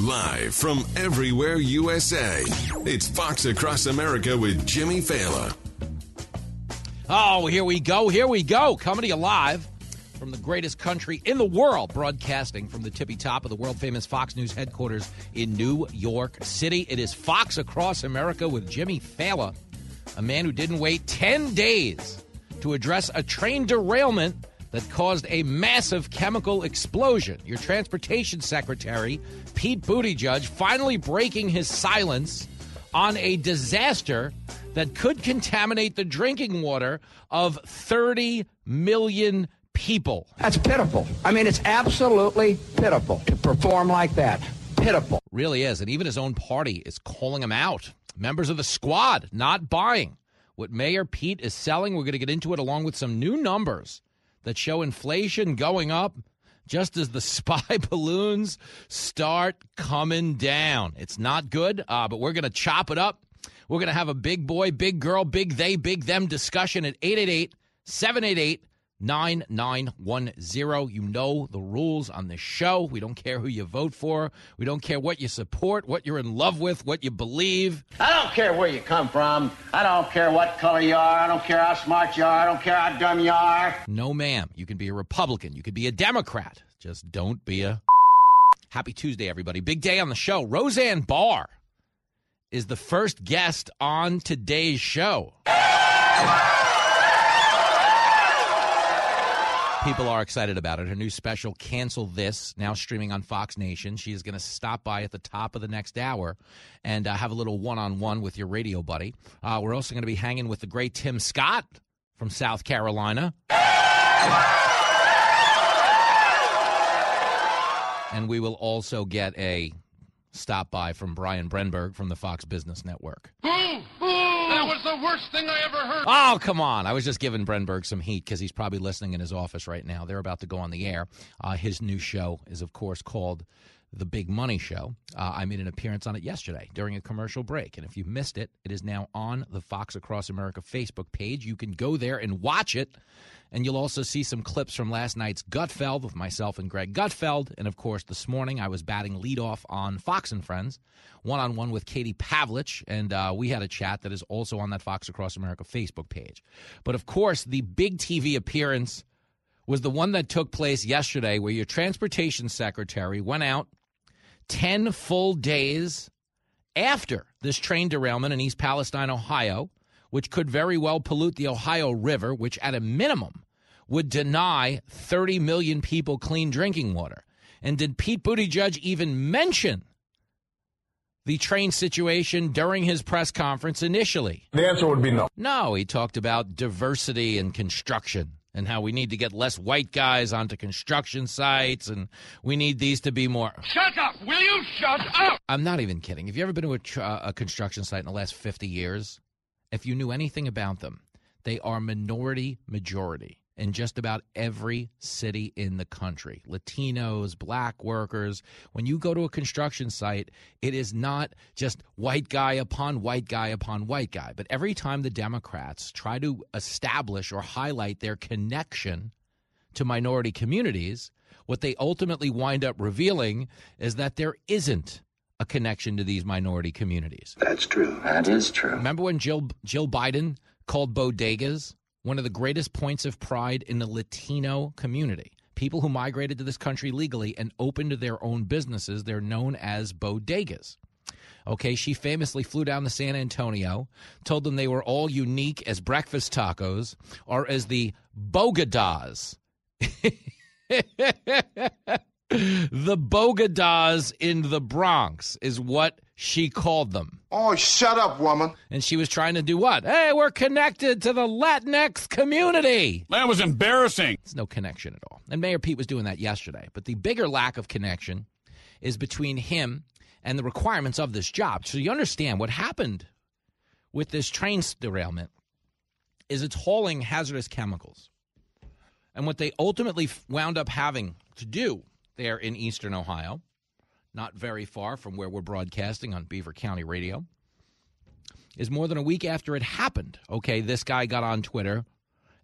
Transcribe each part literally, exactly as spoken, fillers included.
Live from everywhere U S A, it's Fox Across America with Jimmy Fallon. Oh, here we go, here we go. Coming to you live from the greatest country in the world, broadcasting from the tippy top of the world-famous Fox News headquarters in New York City. It is Fox Across America with Jimmy Fallon, a man who didn't wait ten days to address a train derailment that caused a massive chemical explosion. Your transportation secretary, Pete Buttigieg, finally breaking his silence on a disaster that could contaminate the drinking water of thirty million people. That's pitiful. I mean, it's absolutely pitiful to perform like that. Pitiful. It really is. And even his own party is calling him out. Members of the squad not buying what Mayor Pete is selling. We're going to get into it along with some new numbers that show inflation going up just as the spy balloons start coming down. It's not good, uh, but we're going to chop it up. We're going to have a big boy, big girl, big they, big them discussion at eight eight eight, seven eight eight, nine nine one zero. You know the rules on this show. We don't care who you vote for. We don't care what you support, what you're in love with, what you believe. I don't care where you come from. I don't care what color you are. I don't care how smart you are. I don't care how dumb you are. No, ma'am. You can be a Republican. You can be a Democrat. Just don't be a... Happy Tuesday, everybody. Big day on the show. Roseanne Barr is the first guest on today's show. People are excited about it. Her new special, Cancel This, now streaming on Fox Nation. She is going to stop by at the top of the next hour and uh, have a little one-on-one with your radio buddy. Uh, we're also going to be hanging with the great Tim Scott from South Carolina. And we will also get a stop by from Brian Brenberg from the Fox Business Network. That was the worst thing I ever heard. Oh, come on. I was just giving Brenberg some heat because he's probably listening in his office right now. They're about to go on the air. Uh, his new show is, of course, called The Big Money Show. Uh, I made an appearance on it yesterday during a commercial break. And if you missed it, it is now on the Fox Across America Facebook page. You can go there and watch it. And you'll also see some clips from last night's Gutfeld with myself and Greg Gutfeld. And, of course, this morning I was batting leadoff on Fox and Friends, one-on-one with Katie Pavlich. And uh, we had a chat that is also on that Fox Across America Facebook page. But, of course, the big T V appearance was the one that took place yesterday where your transportation secretary went out ten full days after this train derailment in East Palestine, Ohio, which could very well pollute the Ohio River, which at a minimum would deny thirty million people clean drinking water. And did Pete Buttigieg even mention the train situation during his press conference initially? The answer would be no. No, he talked about diversity and construction and how we need to get less white guys onto construction sites and we need these to be more... Shut up! Will you shut up? I'm not even kidding. Have you ever been to a, tra- a construction site in the last fifty years? If you knew anything about them, they are minority majority in just about every city in the country. Latinos, black workers. When you go to a construction site, it is not just white guy upon white guy upon white guy. But every time the Democrats try to establish or highlight their connection to minority communities, what they ultimately wind up revealing is that there isn't a connection to these minority communities. That's true. That is true. Remember when Jill Jill Biden called bodegas one of the greatest points of pride in the Latino community? People who migrated to this country legally and opened their own businesses, they're known as bodegas. Okay, she famously flew down to San Antonio, told them they were all unique as breakfast tacos or as the bogadas. The bogadas in the Bronx is what she called them. Oh, shut up, woman. And she was trying to do what? Hey, we're connected to the Latinx community. That was embarrassing. There's no connection at all. And Mayor Pete was doing that yesterday. But the bigger lack of connection is between him and the requirements of this job. So you understand what happened with this train derailment is it's hauling hazardous chemicals. And what they ultimately wound up having to do there in eastern Ohio, not very far from where we're broadcasting on Beaver County Radio, is more than a week after it happened. Okay, this guy got on Twitter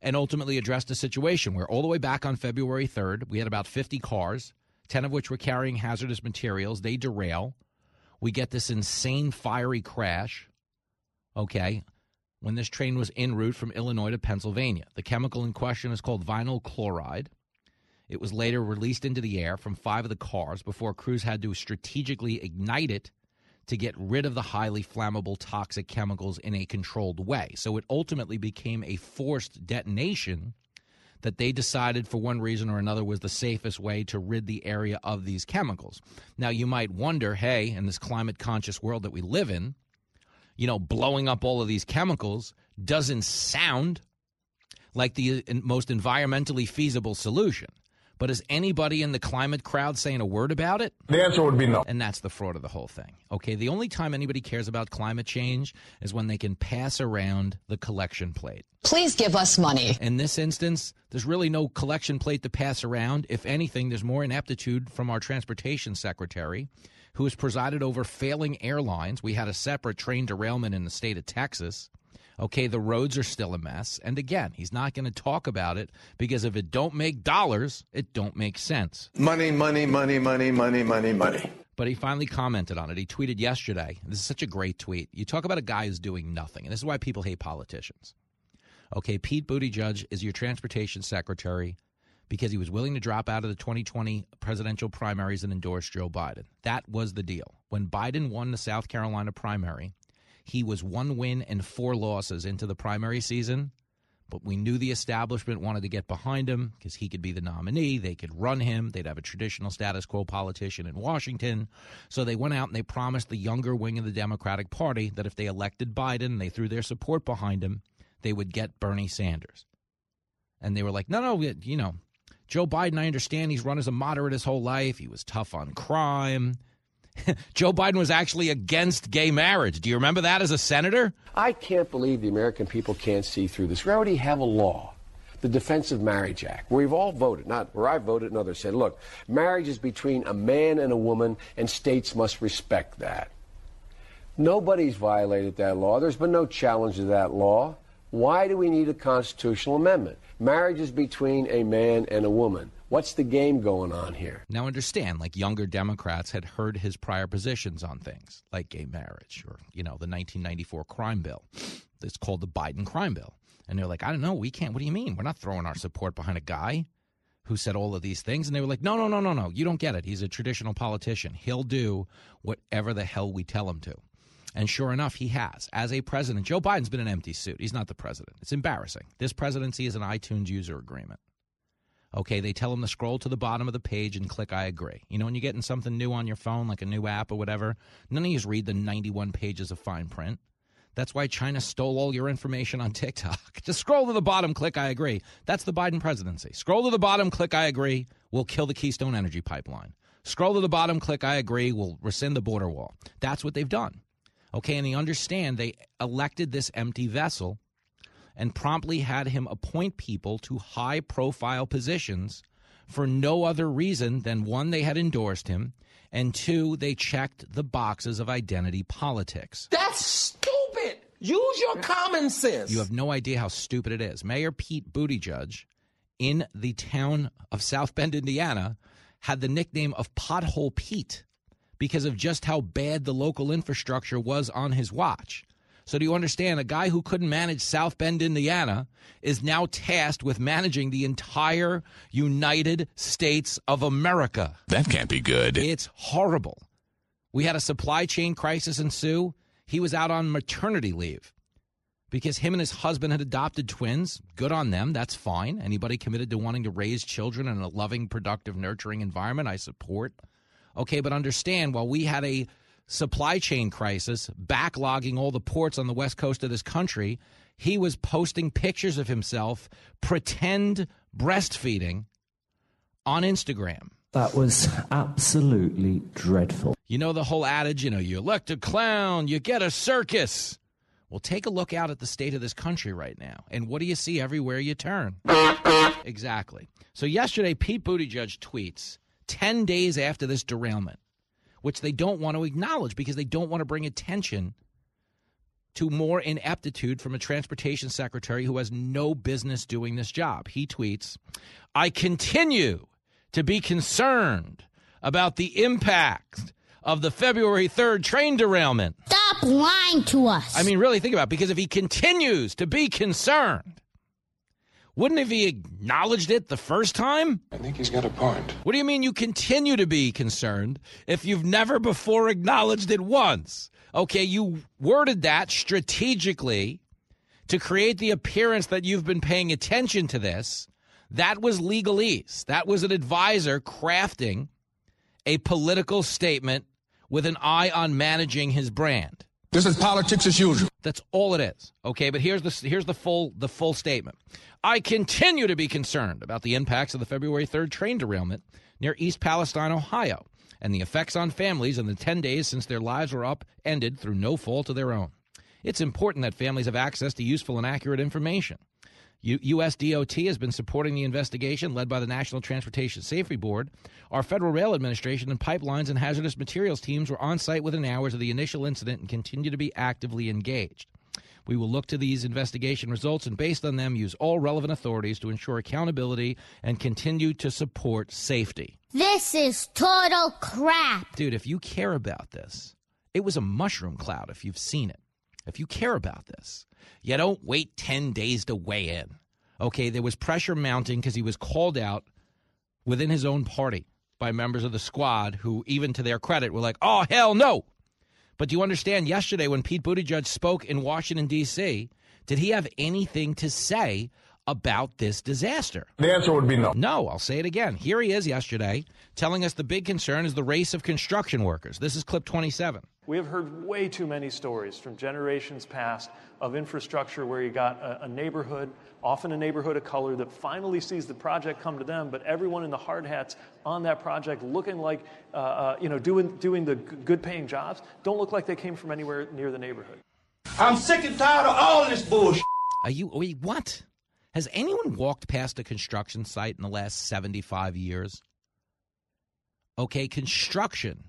and ultimately addressed a situation where all the way back on February third, we had about fifty cars ten of which were carrying hazardous materials. They derail. We get this insane fiery crash, okay, when this train was en route from Illinois to Pennsylvania. The chemical in question is called vinyl chloride. It was later released into the air from five of the cars before crews had to strategically ignite it to get rid of the highly flammable toxic chemicals in a controlled way. So it ultimately became a forced detonation that they decided for one reason or another was the safest way to rid the area of these chemicals. Now, you might wonder, hey, in this climate-conscious world that we live in, you know, blowing up all of these chemicals doesn't sound like the most environmentally feasible solution. But is anybody in the climate crowd saying a word about it? The answer would be no. And that's the fraud of the whole thing. Okay, the only time anybody cares about climate change is when they can pass around the collection plate. Please give us money. In this instance, there's really no collection plate to pass around. If anything, there's more ineptitude from our transportation secretary, who has presided over failing airlines. We had a separate train derailment in the state of Texas. Okay, the roads are still a mess. And again, he's not going to talk about it because if it don't make dollars, it don't make sense. Money, money, money, money, money, money, money. But he finally commented on it. He tweeted yesterday. This is such a great tweet. You talk about a guy who's doing nothing. And this is why people hate politicians. Okay, Pete Buttigieg is your transportation secretary because he was willing to drop out of the twenty twenty presidential primaries and endorse Joe Biden. That was the deal. When Biden won the South Carolina primary, he was one win and four losses into the primary season, but we knew the establishment wanted to get behind him because he could be the nominee. They could run him. They'd have a traditional status quo politician in Washington. So they went out and they promised the younger wing of the Democratic Party that if they elected Biden, they threw their support behind him, they would get Bernie Sanders. And they were like, no, no, you know, Joe Biden, I understand he's run as a moderate his whole life. He was tough on crime. Joe Biden was actually against gay marriage. Do you remember that as a senator? I can't believe the American people can't see through this. We already have a law, the Defense of Marriage Act, where we've all voted, not where I voted and others said, look, marriage is between a man and a woman, and states must respect that. Nobody's violated that law. There's been no challenge to that law. Why do we need a constitutional amendment? Marriage is between a man and a woman. What's the game going on here? Now understand, like younger Democrats had heard his prior positions on things like gay marriage or, you know, the nineteen ninety-four crime bill. It's called the Biden crime bill. And they're like, I don't know. We can't. What do you mean? We're not throwing our support behind a guy who said all of these things. And they were like, no, no, no, no, no. You don't get it. He's a traditional politician. He'll do whatever the hell we tell him to. And sure enough, he has. As a president, Joe Biden's been an empty suit. He's not the president. It's embarrassing. This presidency is an iTunes user agreement. Okay, they tell them to scroll to the bottom of the page and click I agree. You know, when you're getting something new on your phone, like a new app or whatever, none of you read the ninety-one pages of fine print. That's why China stole all your information on TikTok. Just scroll to the bottom, click I agree. That's the Biden presidency. Scroll to the bottom, click I agree. We'll kill the Keystone Energy Pipeline. Scroll to the bottom, click I agree. We'll rescind the border wall. That's what they've done. Okay, and they understand they elected this empty vessel and promptly had him appoint people to high-profile positions for no other reason than, one, they had endorsed him, and two, they checked the boxes of identity politics. That's stupid! Use your common sense! You have no idea how stupid it is. Mayor Pete Buttigieg in the town of South Bend, Indiana, had the nickname of Pothole Pete because of just how bad the local infrastructure was on his watch. So do you understand, a guy who couldn't manage South Bend, Indiana, is now tasked with managing the entire United States of America. That can't be good. It's horrible. We had a supply chain crisis ensue. He was out on maternity leave because him and his husband had adopted twins. Good on them. That's fine. Anybody committed to wanting to raise children in a loving, productive, nurturing environment, I support. Okay, but understand, while we had a supply chain crisis, backlogging all the ports on the west coast of this country, he was posting pictures of himself, pretend breastfeeding, on Instagram. That was absolutely dreadful. You know the whole adage, you know, you elect a clown, you get a circus. Well, take a look out at the state of this country right now, and what do you see everywhere you turn? Exactly. So yesterday, Pete Buttigieg tweets, ten days after this derailment, which they don't want to acknowledge because they don't want to bring attention to more ineptitude from a transportation secretary who has no business doing this job. He tweets, I continue to be concerned about the impact of the February third train derailment. Stop lying to us. I mean, really think about it, because if he continues to be concerned, wouldn't have he acknowledged it the first time? I think he's got a point. What do you mean you continue to be concerned if you've never before acknowledged it once? Okay, you worded that strategically to create the appearance that you've been paying attention to this. That was legalese. That was an advisor crafting a political statement with an eye on managing his brand. This is politics as usual. That's all it is. Okay, but here's the here's the full the full statement. I continue to be concerned about the impacts of the February third train derailment near East Palestine, Ohio, and the effects on families in the ten days since their lives were upended through no fault of their own. It's important that families have access to useful and accurate information. U S D O T has been supporting the investigation led by the National Transportation Safety Board. Our Federal Rail Administration and Pipelines and Hazardous Materials teams were on site within hours of the initial incident and continue to be actively engaged. We will look to these investigation results and, based on them, use all relevant authorities to ensure accountability and continue to support safety. This is total crap. Dude, if you care about this, it was a mushroom cloud if you've seen it. If you care about this, you don't wait ten days to weigh in. Okay, there was pressure mounting because he was called out within his own party by members of the squad who, even to their credit, were like, oh, hell no. But do you understand, yesterday when Pete Buttigieg spoke in Washington, D C, did he have anything to say about this disaster? The answer would be no. No, I'll say it again. Here he is yesterday telling us the big concern is the race of construction workers. This is clip twenty-seven. We have heard way too many stories from generations past of infrastructure where you got a, a neighborhood, often a neighborhood of color, that finally sees the project come to them, but everyone in the hard hats on that project looking like, uh, uh, you know, doing, doing the g- good-paying jobs don't look like they came from anywhere near the neighborhood. I'm sick and tired of all this bullshit. Are you, wait, what? Has anyone walked past a construction site in the last seventy-five years? Okay, construction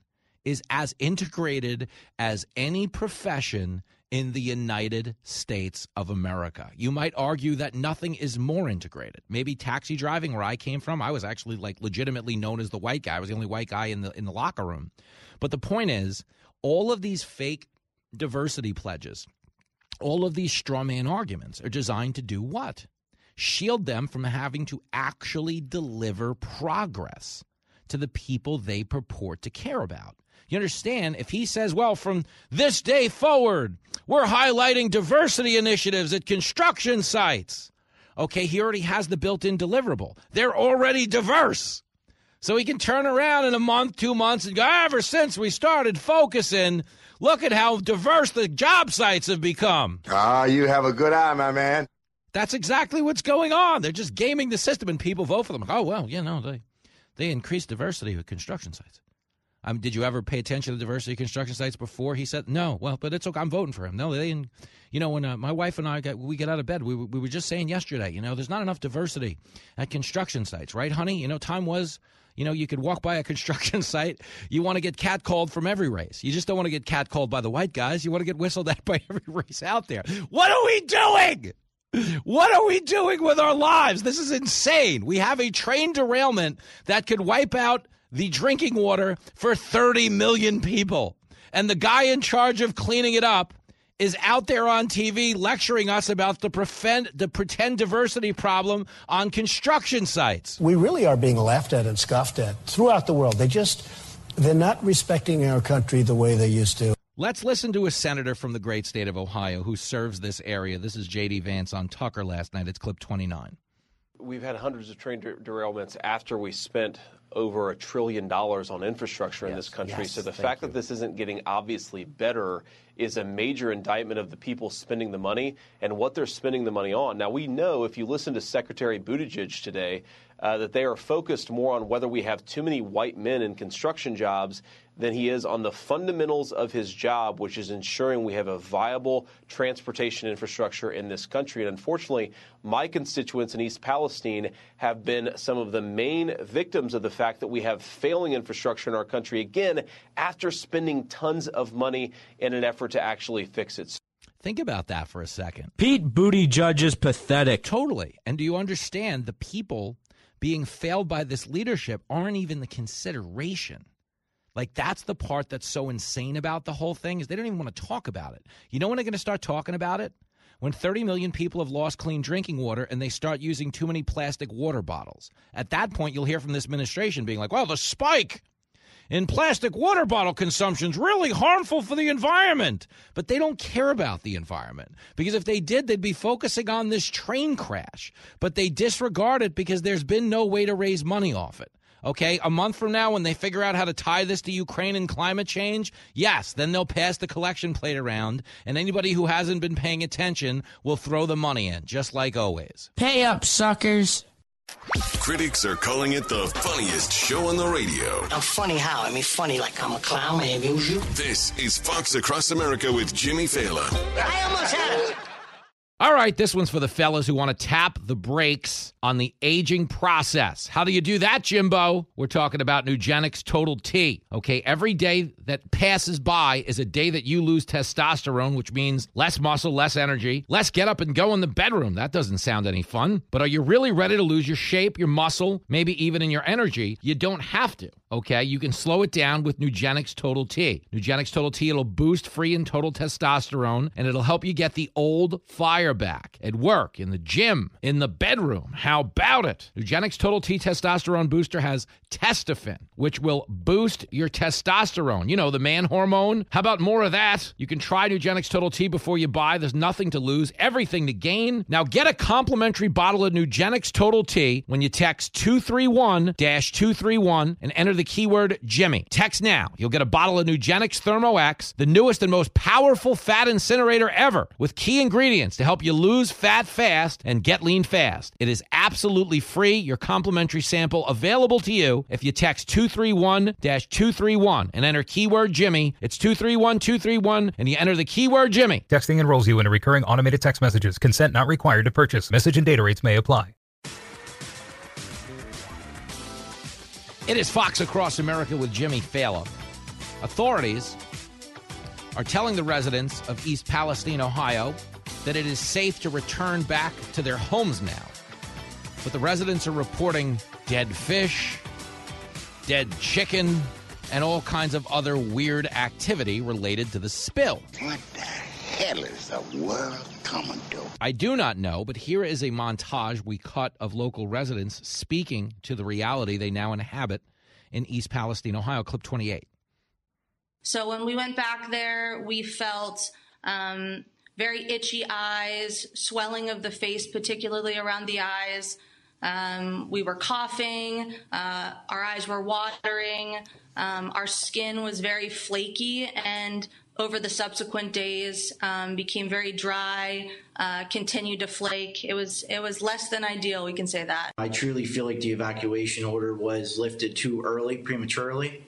is as integrated as any profession in the United States of America. You might argue that nothing is more integrated. Maybe taxi driving, where I came from, I was actually like legitimately known as the white guy. I was the only white guy in the in the locker room. But the point is, all of these fake diversity pledges, all of these straw man arguments are designed to do what? Shield them from having to actually deliver progress to the people they purport to care about. You understand, if he says, well, from this day forward, we're highlighting diversity initiatives at construction sites. Okay, he already has the built-in deliverable. They're already diverse. So he can turn around in a month, two months, and go, ever since we started focusing, look at how diverse the job sites have become. Ah, you have a good eye, my man. That's exactly what's going on. They're just gaming the system, and people vote for them. Oh, well, you know, they, they increase diversity with construction sites. Um, did you ever pay attention to diversity of construction sites before? He said, no. Well, but it's okay. I'm voting for him. No, they didn't. You know, when uh, my wife and I got, we get out of bed, we, we were just saying yesterday, you know, there's not enough diversity at construction sites. Right, honey? You know, time was, you know, you could walk by a construction site. You want to get catcalled from every race. You just don't want to get catcalled by the white guys. You want to get whistled at by every race out there. What are we doing? What are we doing with our lives? This is insane. We have a train derailment that could wipe out the drinking water for thirty million people. And the guy in charge of cleaning it up is out there on T V lecturing us about the, prefend, the pretend diversity problem on construction sites. We really are being laughed at and scoffed at throughout the world. They just, they're not respecting our country the way they used to. Let's listen to a senator from the great state of Ohio who serves this area. This is J D. Vance on Tucker last night. It's clip twenty-nine. We've had hundreds of train der- derailments after we spent over a trillion dollars on infrastructure yes, in this country. Yes, so the fact you. that this isn't getting obviously better is a major indictment of the people spending the money and what they're spending the money on. Now, we know if you listen to Secretary Buttigieg today uh, that they are focused more on whether we have too many white men in construction jobs than he is on the fundamentals of his job, which is ensuring we have a viable transportation infrastructure in this country. And unfortunately, my constituents in East Palestine have been some of the main victims of the fact that we have failing infrastructure in our country, again, after spending tons of money in an effort to actually fix it. Think about that for a second. Pete Buttigieg is pathetic. Totally. And do you understand the people being failed by this leadership aren't even the consideration. Like, that's the part that's so insane about the whole thing, is they don't even want to talk about it. You know when they're going to start talking about it? When thirty million people have lost clean drinking water and they start using too many plastic water bottles. At that point, you'll hear from this administration being like, well, the spike in plastic water bottle consumption is really harmful for the environment. But they don't care about the environment, because if they did, they'd be focusing on this train crash. But they disregard it because there's been no way to raise money off it. Okay, a month from now, when they figure out how to tie this to Ukraine and climate change, yes, then they'll pass the collection plate around, and anybody who hasn't been paying attention will throw the money in, just like always. Pay up, suckers. Critics are calling it the funniest show on the radio. I'm funny how? I mean, funny like I'm a clown, I amuse you. This is Fox Across America with Jimmy Fallon. I almost had it. All right, this one's for the fellas who want to tap the brakes on the aging process. How do you do that, Jimbo? We're talking about Nugenix Total T. Okay, every day that passes by is a day that you lose testosterone, which means less muscle, less energy, less get up and go in the bedroom. That doesn't sound any fun. But are you really ready to lose your shape, your muscle, maybe even in your energy? You don't have to. Okay, you can slow it down with Nugenix Total T. Nugenix Total T, it'll boost free and total testosterone, and it'll help you get the old fire back at work, in the gym, in the bedroom. How about it? Nugenix Total T Testosterone Booster has testofen, which will boost your testosterone. You know, the man hormone. How about more of that? You can try Nugenix Total T before you buy. There's nothing to lose, everything to gain. Now get a complimentary bottle of Nugenix Total T when you text two three one two three one and enter the keyword Jimmy. Text now. You'll get a bottle of Nugenix Thermo X, the newest and most powerful fat incinerator ever, with key ingredients to help you lose fat fast and get lean fast. It is absolutely free. Your complimentary sample available to you if you text two three one two three one and enter keyword Jimmy. It's two three one two three one and you enter the keyword Jimmy. Texting enrolls you into recurring automated text messages. Consent not required to purchase. Message and data rates may apply. It is Fox Across America with Jimmy Fallon. Authorities are telling the residents of East Palestine, Ohio, that it is safe to return back to their homes now. But the residents are reporting dead fish, dead chicken, and all kinds of other weird activity related to the spill. What the hell is the world coming to? I do not know, but here is a montage we cut of local residents speaking to the reality they now inhabit in East Palestine, Ohio. Clip twenty-eight. So when we went back there, we felt... Um, very itchy eyes, swelling of the face, particularly around the eyes. Um, we were coughing. Uh, our eyes were watering. Um, our skin was very flaky, and over the subsequent days um, became very dry, uh, continued to flake. It was it was less than ideal, we can say that. I truly feel like the evacuation order was lifted too early, prematurely.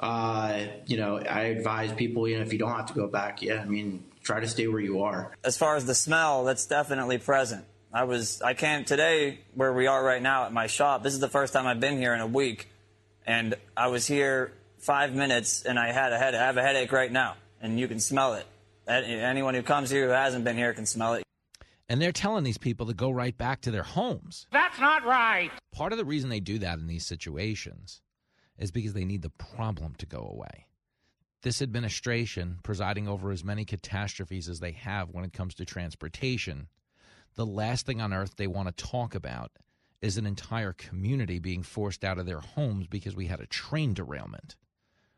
Uh, you know, I advise people, you know, if you don't have to go back, yeah, I mean, try to stay where you are. As far as the smell, that's definitely present. I was, I can't today where we are right now at my shop. This is the first time I've been here in a week, and I was here five minutes and I had a head, I have a headache right now, and you can smell it. Anyone who comes here who hasn't been here can smell it. And they're telling these people to go right back to their homes. That's not right. Part of the reason they do that in these situations is because they need the problem to go away. This administration, presiding over as many catastrophes as they have when it comes to transportation, the last thing on earth they want to talk about is an entire community being forced out of their homes because we had a train derailment.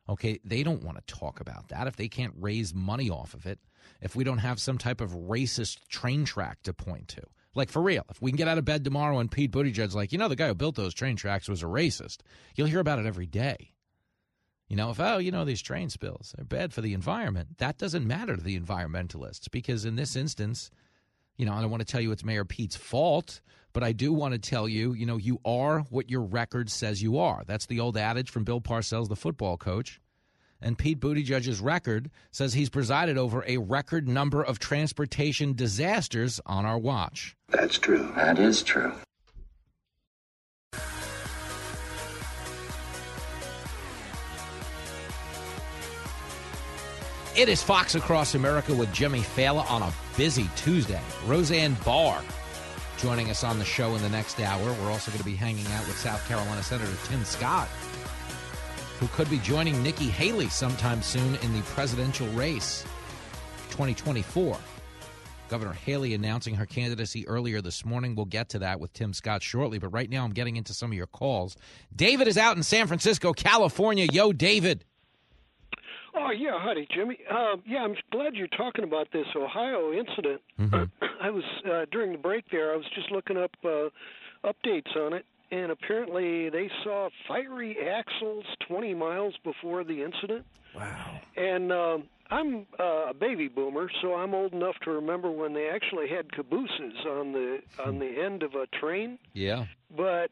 Okay, they don't want to talk about that. If they can't raise money off of it, if we don't have some type of racist train track to point to. Like, for real, if we can get out of bed tomorrow and Pete Buttigieg's like, you know, the guy who built those train tracks was a racist, you'll hear about it every day. You know, if, oh, you know, these train spills are bad for the environment, that doesn't matter to the environmentalists, because in this instance, you know, I don't want to tell you it's Mayor Pete's fault, but I do want to tell you, you know, you are what your record says you are. That's the old adage from Bill Parcells, the football coach. And Pete Buttigieg's record says he's presided over a record number of transportation disasters on our watch. That's true. That is true. It is Fox Across America with Jimmy Fallon on a busy Tuesday. Roseanne Barr joining us on the show in the next hour. We're also going to be hanging out with South Carolina Senator Tim Scott, who could be joining Nikki Haley sometime soon in the presidential race of twenty twenty-four. Governor Haley announcing her candidacy earlier this morning. We'll get to that with Tim Scott shortly, but right now I'm getting into some of your calls. David is out in San Francisco, California. Yo, David. Oh, yeah, howdy, Jimmy. Uh, yeah, I'm glad you're talking about this Ohio incident. Mm-hmm. I was, uh, during the break there, I was just looking up uh, updates on it, and apparently they saw fiery axles twenty miles before the incident. Wow. And um, I'm uh, a baby boomer, so I'm old enough to remember when they actually had cabooses on the on the end of a train. Yeah. But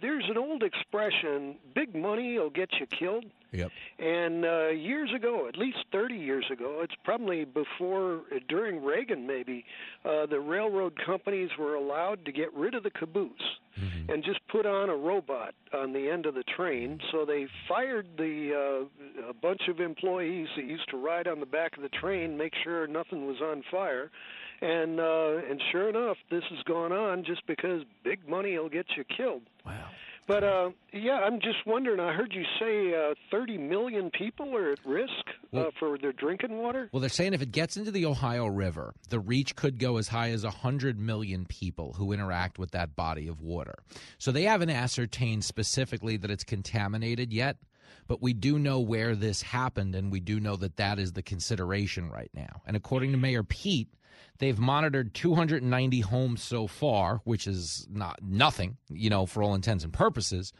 there's an old expression, big money will get you killed. Yep. And uh, years ago, at least thirty years ago, it's probably before, during Reagan maybe, uh, the railroad companies were allowed to get rid of the caboose mm-hmm. and just put on a robot on the end of the train. So they fired the uh, a bunch of employees that used to ride on the back of the train, make sure nothing was on fire. And, uh, and sure enough, this has gone on just because big money will get you killed. Wow. But, uh, yeah, I'm just wondering, I heard you say uh, thirty million people are at risk well, uh, for their drinking water? Well, they're saying if it gets into the Ohio River, the reach could go as high as one hundred million people who interact with that body of water. So they haven't ascertained specifically that it's contaminated yet, but we do know where this happened, and we do know that that is the consideration right now. And according to Mayor Pete, they've monitored two hundred ninety homes so far, which is not nothing, you know, for all intents and purposes.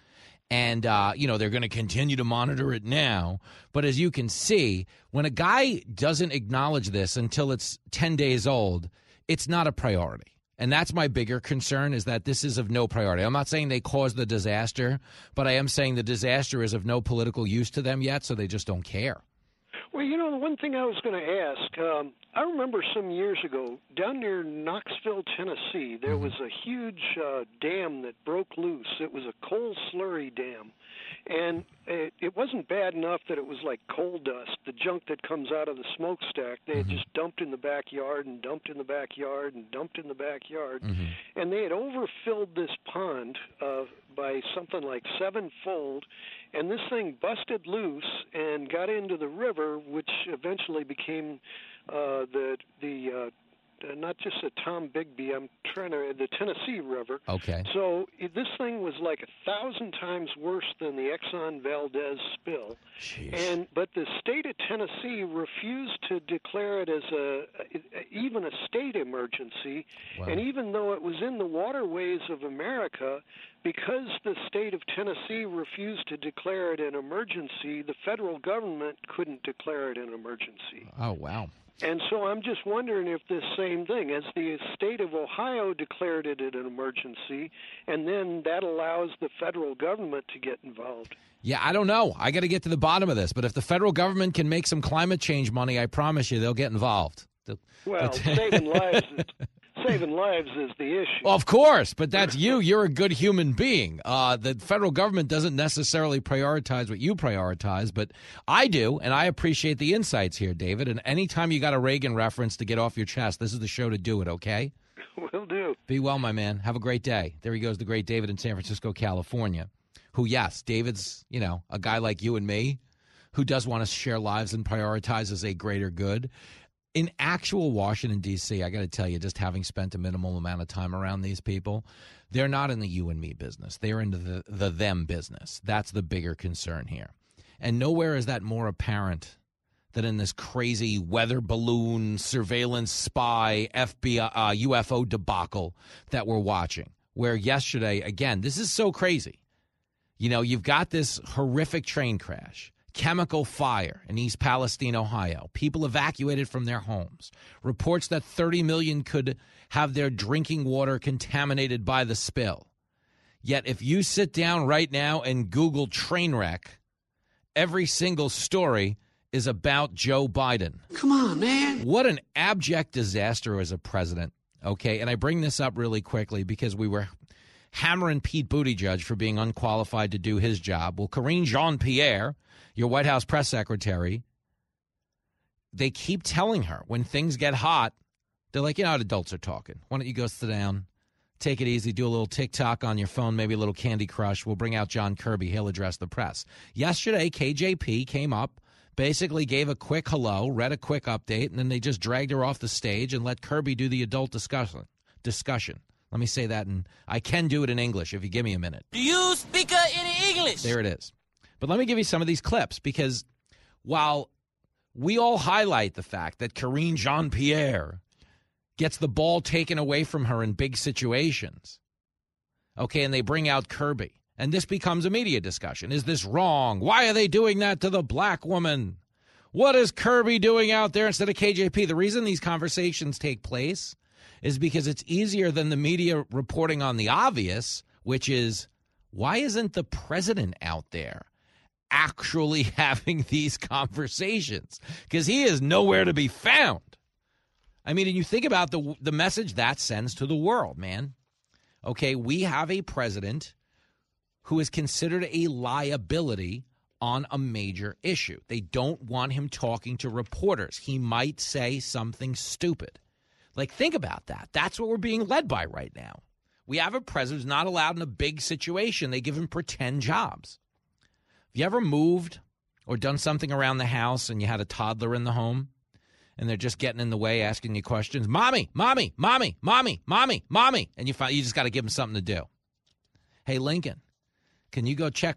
And, uh, you know, they're going to continue to monitor it now. But as you can see, when a guy doesn't acknowledge this until it's ten days old, it's not a priority. And that's my bigger concern, is that this is of no priority. I'm not saying they caused the disaster, but I am saying the disaster is of no political use to them yet, so they just don't care. Well, you know, the one thing I was going to ask, um, I remember some years ago, down near Knoxville, Tennessee, there was a huge uh, dam that broke loose. It was a coal slurry dam. And it, it wasn't bad enough that it was like coal dust, the junk that comes out of the smokestack. They had mm-hmm. just dumped in the backyard and dumped in the backyard and dumped in the backyard. Mm-hmm. And they had overfilled this pond uh, by something like sevenfold. And this thing busted loose and got into the river, which eventually became uh, the the uh, not just the Tom Bigby, I'm trying to, the Tennessee River. Okay. So this thing was like a thousand times worse than the Exxon Valdez spill. Jeez. And but the state of Tennessee refused to declare it as a, a even a state emergency. Wow. And even though it was in the waterways of America, because the state of Tennessee refused to declare it an emergency, the federal government couldn't declare it an emergency. Oh, wow. And so I'm just wondering if this same thing, as the state of Ohio declared it an emergency, and then that allows the federal government to get involved. Yeah, I don't know. I got to get to the bottom of this. But if the federal government can make some climate change money, I promise you they'll get involved. They'll, well, they'll saving lives is, saving lives is the issue. Well, of course, but that's you. You're a good human being. Uh, the federal government doesn't necessarily prioritize what you prioritize, but I do, and I appreciate the insights here, David. And anytime you got a Reagan reference to get off your chest, this is the show to do it, okay? Will do. Be well, my man. Have a great day. There he goes, the great David in San Francisco, California, who, yes, David's, you know, a guy like you and me who does want to share lives and prioritizes a greater good. In actual Washington, D C, I got to tell you, just having spent a minimal amount of time around these people, they're not in the you and me business. They're in the, the them business. That's the bigger concern here. And nowhere is that more apparent than in this crazy weather balloon, surveillance spy, F B I, uh, U F O debacle that we're watching, where yesterday, again, this is so crazy. You know, you've got this horrific train crash. Chemical fire in East Palestine, Ohio. People evacuated from their homes. Reports that thirty million could have their drinking water contaminated by the spill. Yet if you sit down right now and Google train wreck, every single story is about Joe Biden. Come on, man. What an abject disaster as a president. Okay, and I bring this up really quickly because we were hammering Pete Buttigieg for being unqualified to do his job. Well, Karine Jean-Pierre, your White House press secretary, they keep telling her when things get hot, they're like, you know, adults are talking. Why don't you go sit down, Take it easy. Do a little TikTok on your phone, maybe a little Candy Crush. We'll bring out John Kirby. He'll address the press. Yesterday, K J P came up, basically gave a quick hello, read a quick update, and then they just dragged her off the stage and let Kirby do the adult discussion. Discussion. Let me say that, and I can do it in English if you give me a minute. Do you speak any English? There it is. But let me give you some of these clips, because while we all highlight the fact that Karine Jean-Pierre gets the ball taken away from her in big situations, okay, and they bring out Kirby, and this becomes a media discussion. Is this wrong? Why are they doing that to the black woman? What is Kirby doing out there instead of K J P? The reason these conversations take place is because it's easier than the media reporting on the obvious, which is, why isn't the president out there actually having these conversations? Because he is nowhere to be found. I mean, and you think about the the message that sends to the world, man. Okay, we have a president who is considered a liability on a major issue. They don't want him talking to reporters. He might say something stupid. Like, think about that. That's what we're being led by right now. We have a president who's not allowed in a big situation. They give him pretend jobs. Have you ever moved or done something around the house and you had a toddler in the home and they're just getting in the way, asking you questions? Mommy, mommy, mommy, mommy, mommy, mommy. And you find, you just got to give them something to do. Hey, Lincoln, can you go check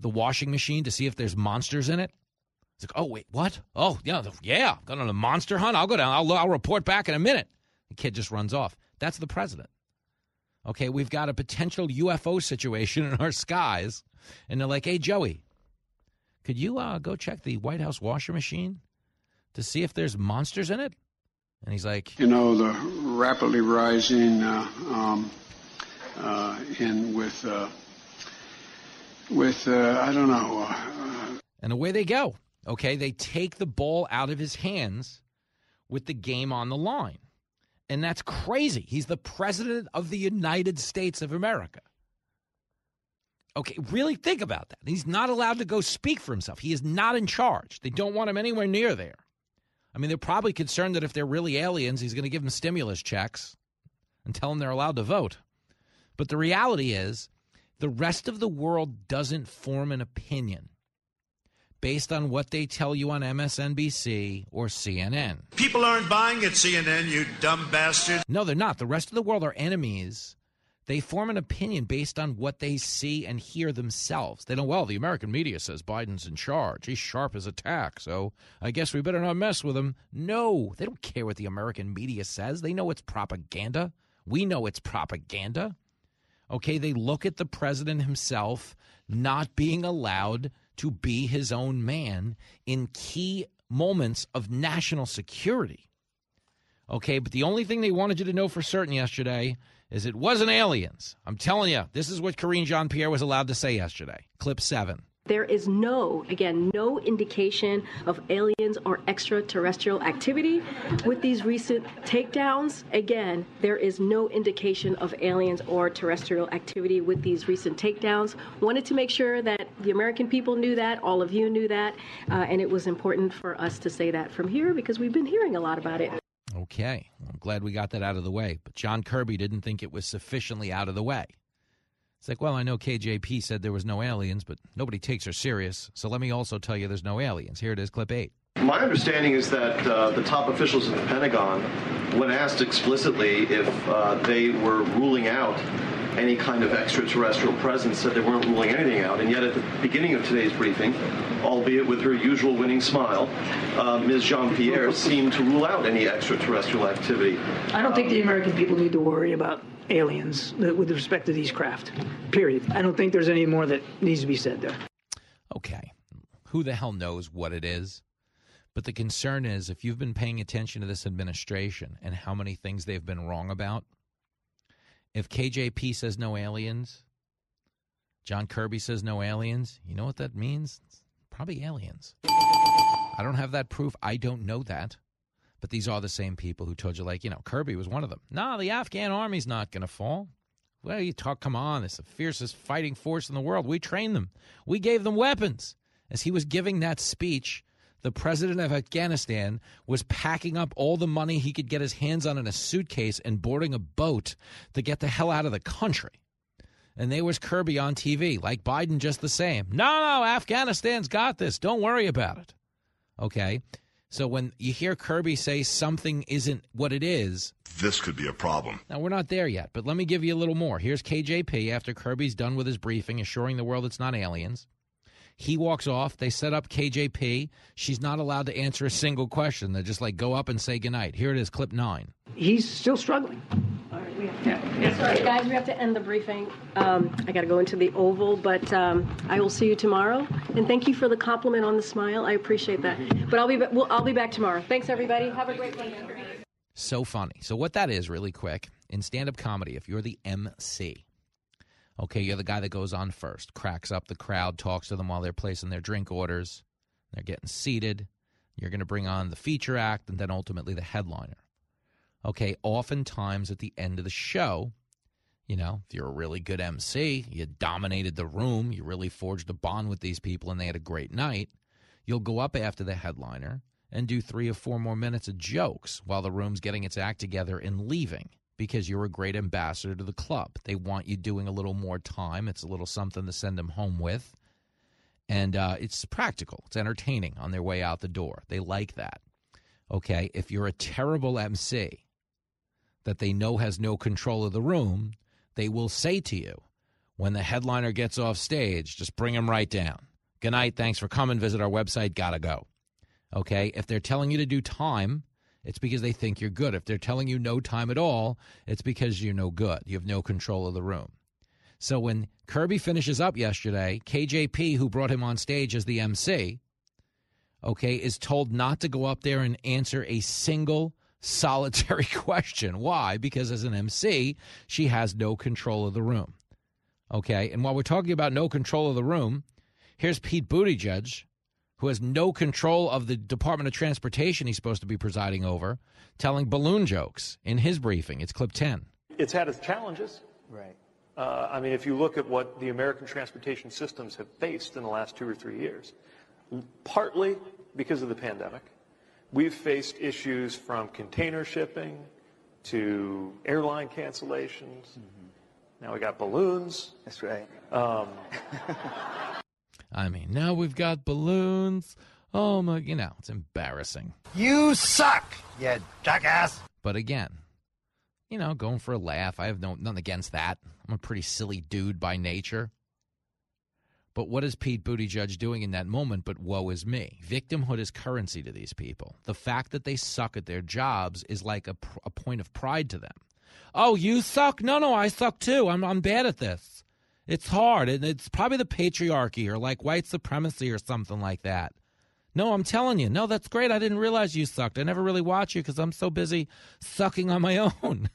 the washing machine to see if there's monsters in it? It's like, oh, wait, what? Oh, yeah, yeah, going on a monster hunt. I'll go down. I'll, I'll report back in a minute. The kid just runs off. That's the president. Okay, we've got a potential U F O situation in our skies, and they're like, hey, Joey, could you uh, go check the White House washer machine to see if there's monsters in it? And he's like, you know, the rapidly rising uh, um, uh, in with, uh, with uh, I don't know. Uh, and away they go. Okay, they take the ball out of his hands with the game on the line. And that's crazy. He's the president of the United States of America. Okay, really think about that. He's not allowed to go speak for himself. He is not in charge. They don't want him anywhere near there. I mean, they're probably concerned that if they're really aliens, he's going to give them stimulus checks and tell them they're allowed to vote. But the reality is, the rest of the world doesn't form an opinion based on what they tell you on M S N B C or C N N. People aren't buying at C N N, you dumb bastards. No, they're not. The rest of the world are enemies. They form an opinion based on what they see and hear themselves. They don't, well, the American media says Biden's in charge. He's sharp as a tack, so I guess we better not mess with him. No, they don't care what the American media says. They know it's propaganda. We know it's propaganda. Okay, they look at the president himself not being allowed to be his own man in key moments of national security. Okay, but the only thing they wanted you to know for certain yesterday is it wasn't aliens. I'm telling you, this is what Karine Jean-Pierre was allowed to say yesterday. Clip seven. There is no, again, no indication of aliens or extraterrestrial activity. With these recent takedowns, again, there is no indication of aliens or terrestrial activity with these recent takedowns. Wanted to make sure that the American people knew that, all of you knew that, uh, and it was important for us to say that from here because we've been hearing a lot about it. Okay. I'm glad we got that out of the way, but John Kirby didn't think it was sufficiently out of the way. It's like, well, I know K J P said there was no aliens, but nobody takes her serious. So let me also tell you there's no aliens. Here it is, clip eight. My understanding is that uh, the top officials in the Pentagon, when asked explicitly if uh, they were ruling out any kind of extraterrestrial presence, said they weren't ruling anything out. And yet at the beginning of today's briefing, albeit with her usual winning smile, uh, Miz Jean-Pierre seemed to rule out any extraterrestrial activity. I don't think the American people need to worry about aliens with respect to these craft, period. I don't think there's any more that needs to be said there. Okay. Who the hell knows what it is? But the concern is, if you've been paying attention to this administration and how many things they've been wrong about, if K J P says no aliens, John Kirby says no aliens, you know what that means? It's probably aliens. I don't have that proof. I don't know that. But these are the same people who told you, like, you know, Kirby was one of them. No, the Afghan army's not going to fall. Well, you talk, come on, it's the fiercest fighting force in the world. We trained them. We gave them weapons. As he was giving that speech, the president of Afghanistan was packing up all the money he could get his hands on in a suitcase and boarding a boat to get the hell out of the country. And there was Kirby on T V, like Biden just the same. No, no, Afghanistan's got this. Don't worry about it. Okay. So when you hear Kirby say something isn't what it is, this could be a problem. Now, we're not there yet, but let me give you a little more. Here's K J P after Kirby's done with his briefing, assuring the world it's not aliens. He walks off. They set up K J P. She's not allowed to answer a single question. They just, like, go up and say goodnight. Here it is, clip nine. He's still struggling. All right, we have to, yeah. Yeah. Sorry, guys, we have to end the briefing. Um, I got to go into the Oval, but um, I will see you tomorrow. And thank you for the compliment on the smile. I appreciate that. But I'll be ba- we'll, I'll be back tomorrow. Thanks, everybody. Have a great one. So funny. So what that is, really quick, in stand-up comedy, if you're the M C, okay, you're the guy that goes on first, cracks up the crowd, talks to them while they're placing their drink orders. They're getting seated. You're going to bring on the feature act and then ultimately the headliner. Okay, oftentimes at the end of the show, you know, if you're a really good M C, you dominated the room, you really forged a bond with these people and they had a great night, you'll go up after the headliner and do three or four more minutes of jokes while the room's getting its act together and leaving. Because you're a great ambassador to the club. They want you doing a little more time. It's a little something to send them home with. And uh, it's practical. It's entertaining on their way out the door. They like that. Okay, if you're a terrible M C that they know has no control of the room, they will say to you, when the headliner gets off stage, just bring him right down. Good night. Thanks for coming. Visit our website. Gotta go. Okay, if they're telling you to do time, it's because they think you're good. If they're telling you no time at all, it's because you're no good. You have no control of the room. So when Kirby finishes up yesterday, K J P, who brought him on stage as the M C, okay, is told not to go up there and answer a single solitary question. Why? Because as an M C, she has no control of the room. Okay, and while we're talking about no control of the room, here's Pete Buttigieg, who has no control of the Department of Transportation he's supposed to be presiding over, telling balloon jokes in his briefing. It's clip ten. It's had its challenges. Right. Uh, I mean, if you look at what the American transportation systems have faced in the last two or three years, partly because of the pandemic, we've faced issues from container shipping to airline cancellations. Mm-hmm. Now we got balloons. That's right. Um, I mean, now we've got balloons. Oh, my, you know, it's embarrassing. You suck, you jackass. But again, you know, going for a laugh. I have no nothing against that. I'm a pretty silly dude by nature. But what is Pete Buttigieg doing in that moment? But woe is me. Victimhood is currency to these people. The fact that they suck at their jobs is like a, a point of pride to them. Oh, you suck? No, no, I suck too. I'm I'm bad at this. It's hard, and it's probably the patriarchy or, like, white supremacy or something like that. No, I'm telling you. No, that's great. I didn't realize you sucked. I never really watch you because I'm so busy sucking on my own. I'm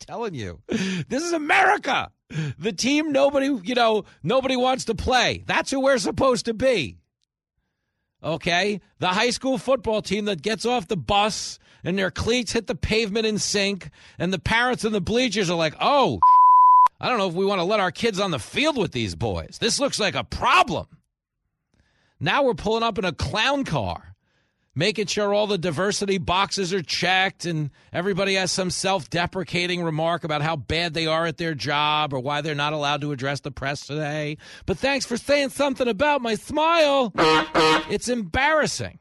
telling you. This is America. The team nobody, you know, nobody wants to play. That's who we're supposed to be. Okay? The high school football team that gets off the bus and their cleats hit the pavement in sync, and the parents and the bleachers are like, oh, I don't know if we want to let our kids on the field with these boys. This looks like a problem. Now we're pulling up in a clown car, making sure all the diversity boxes are checked and everybody has some self-deprecating remark about how bad they are at their job or why they're not allowed to address the press today. But thanks for saying something about my smile. It's embarrassing.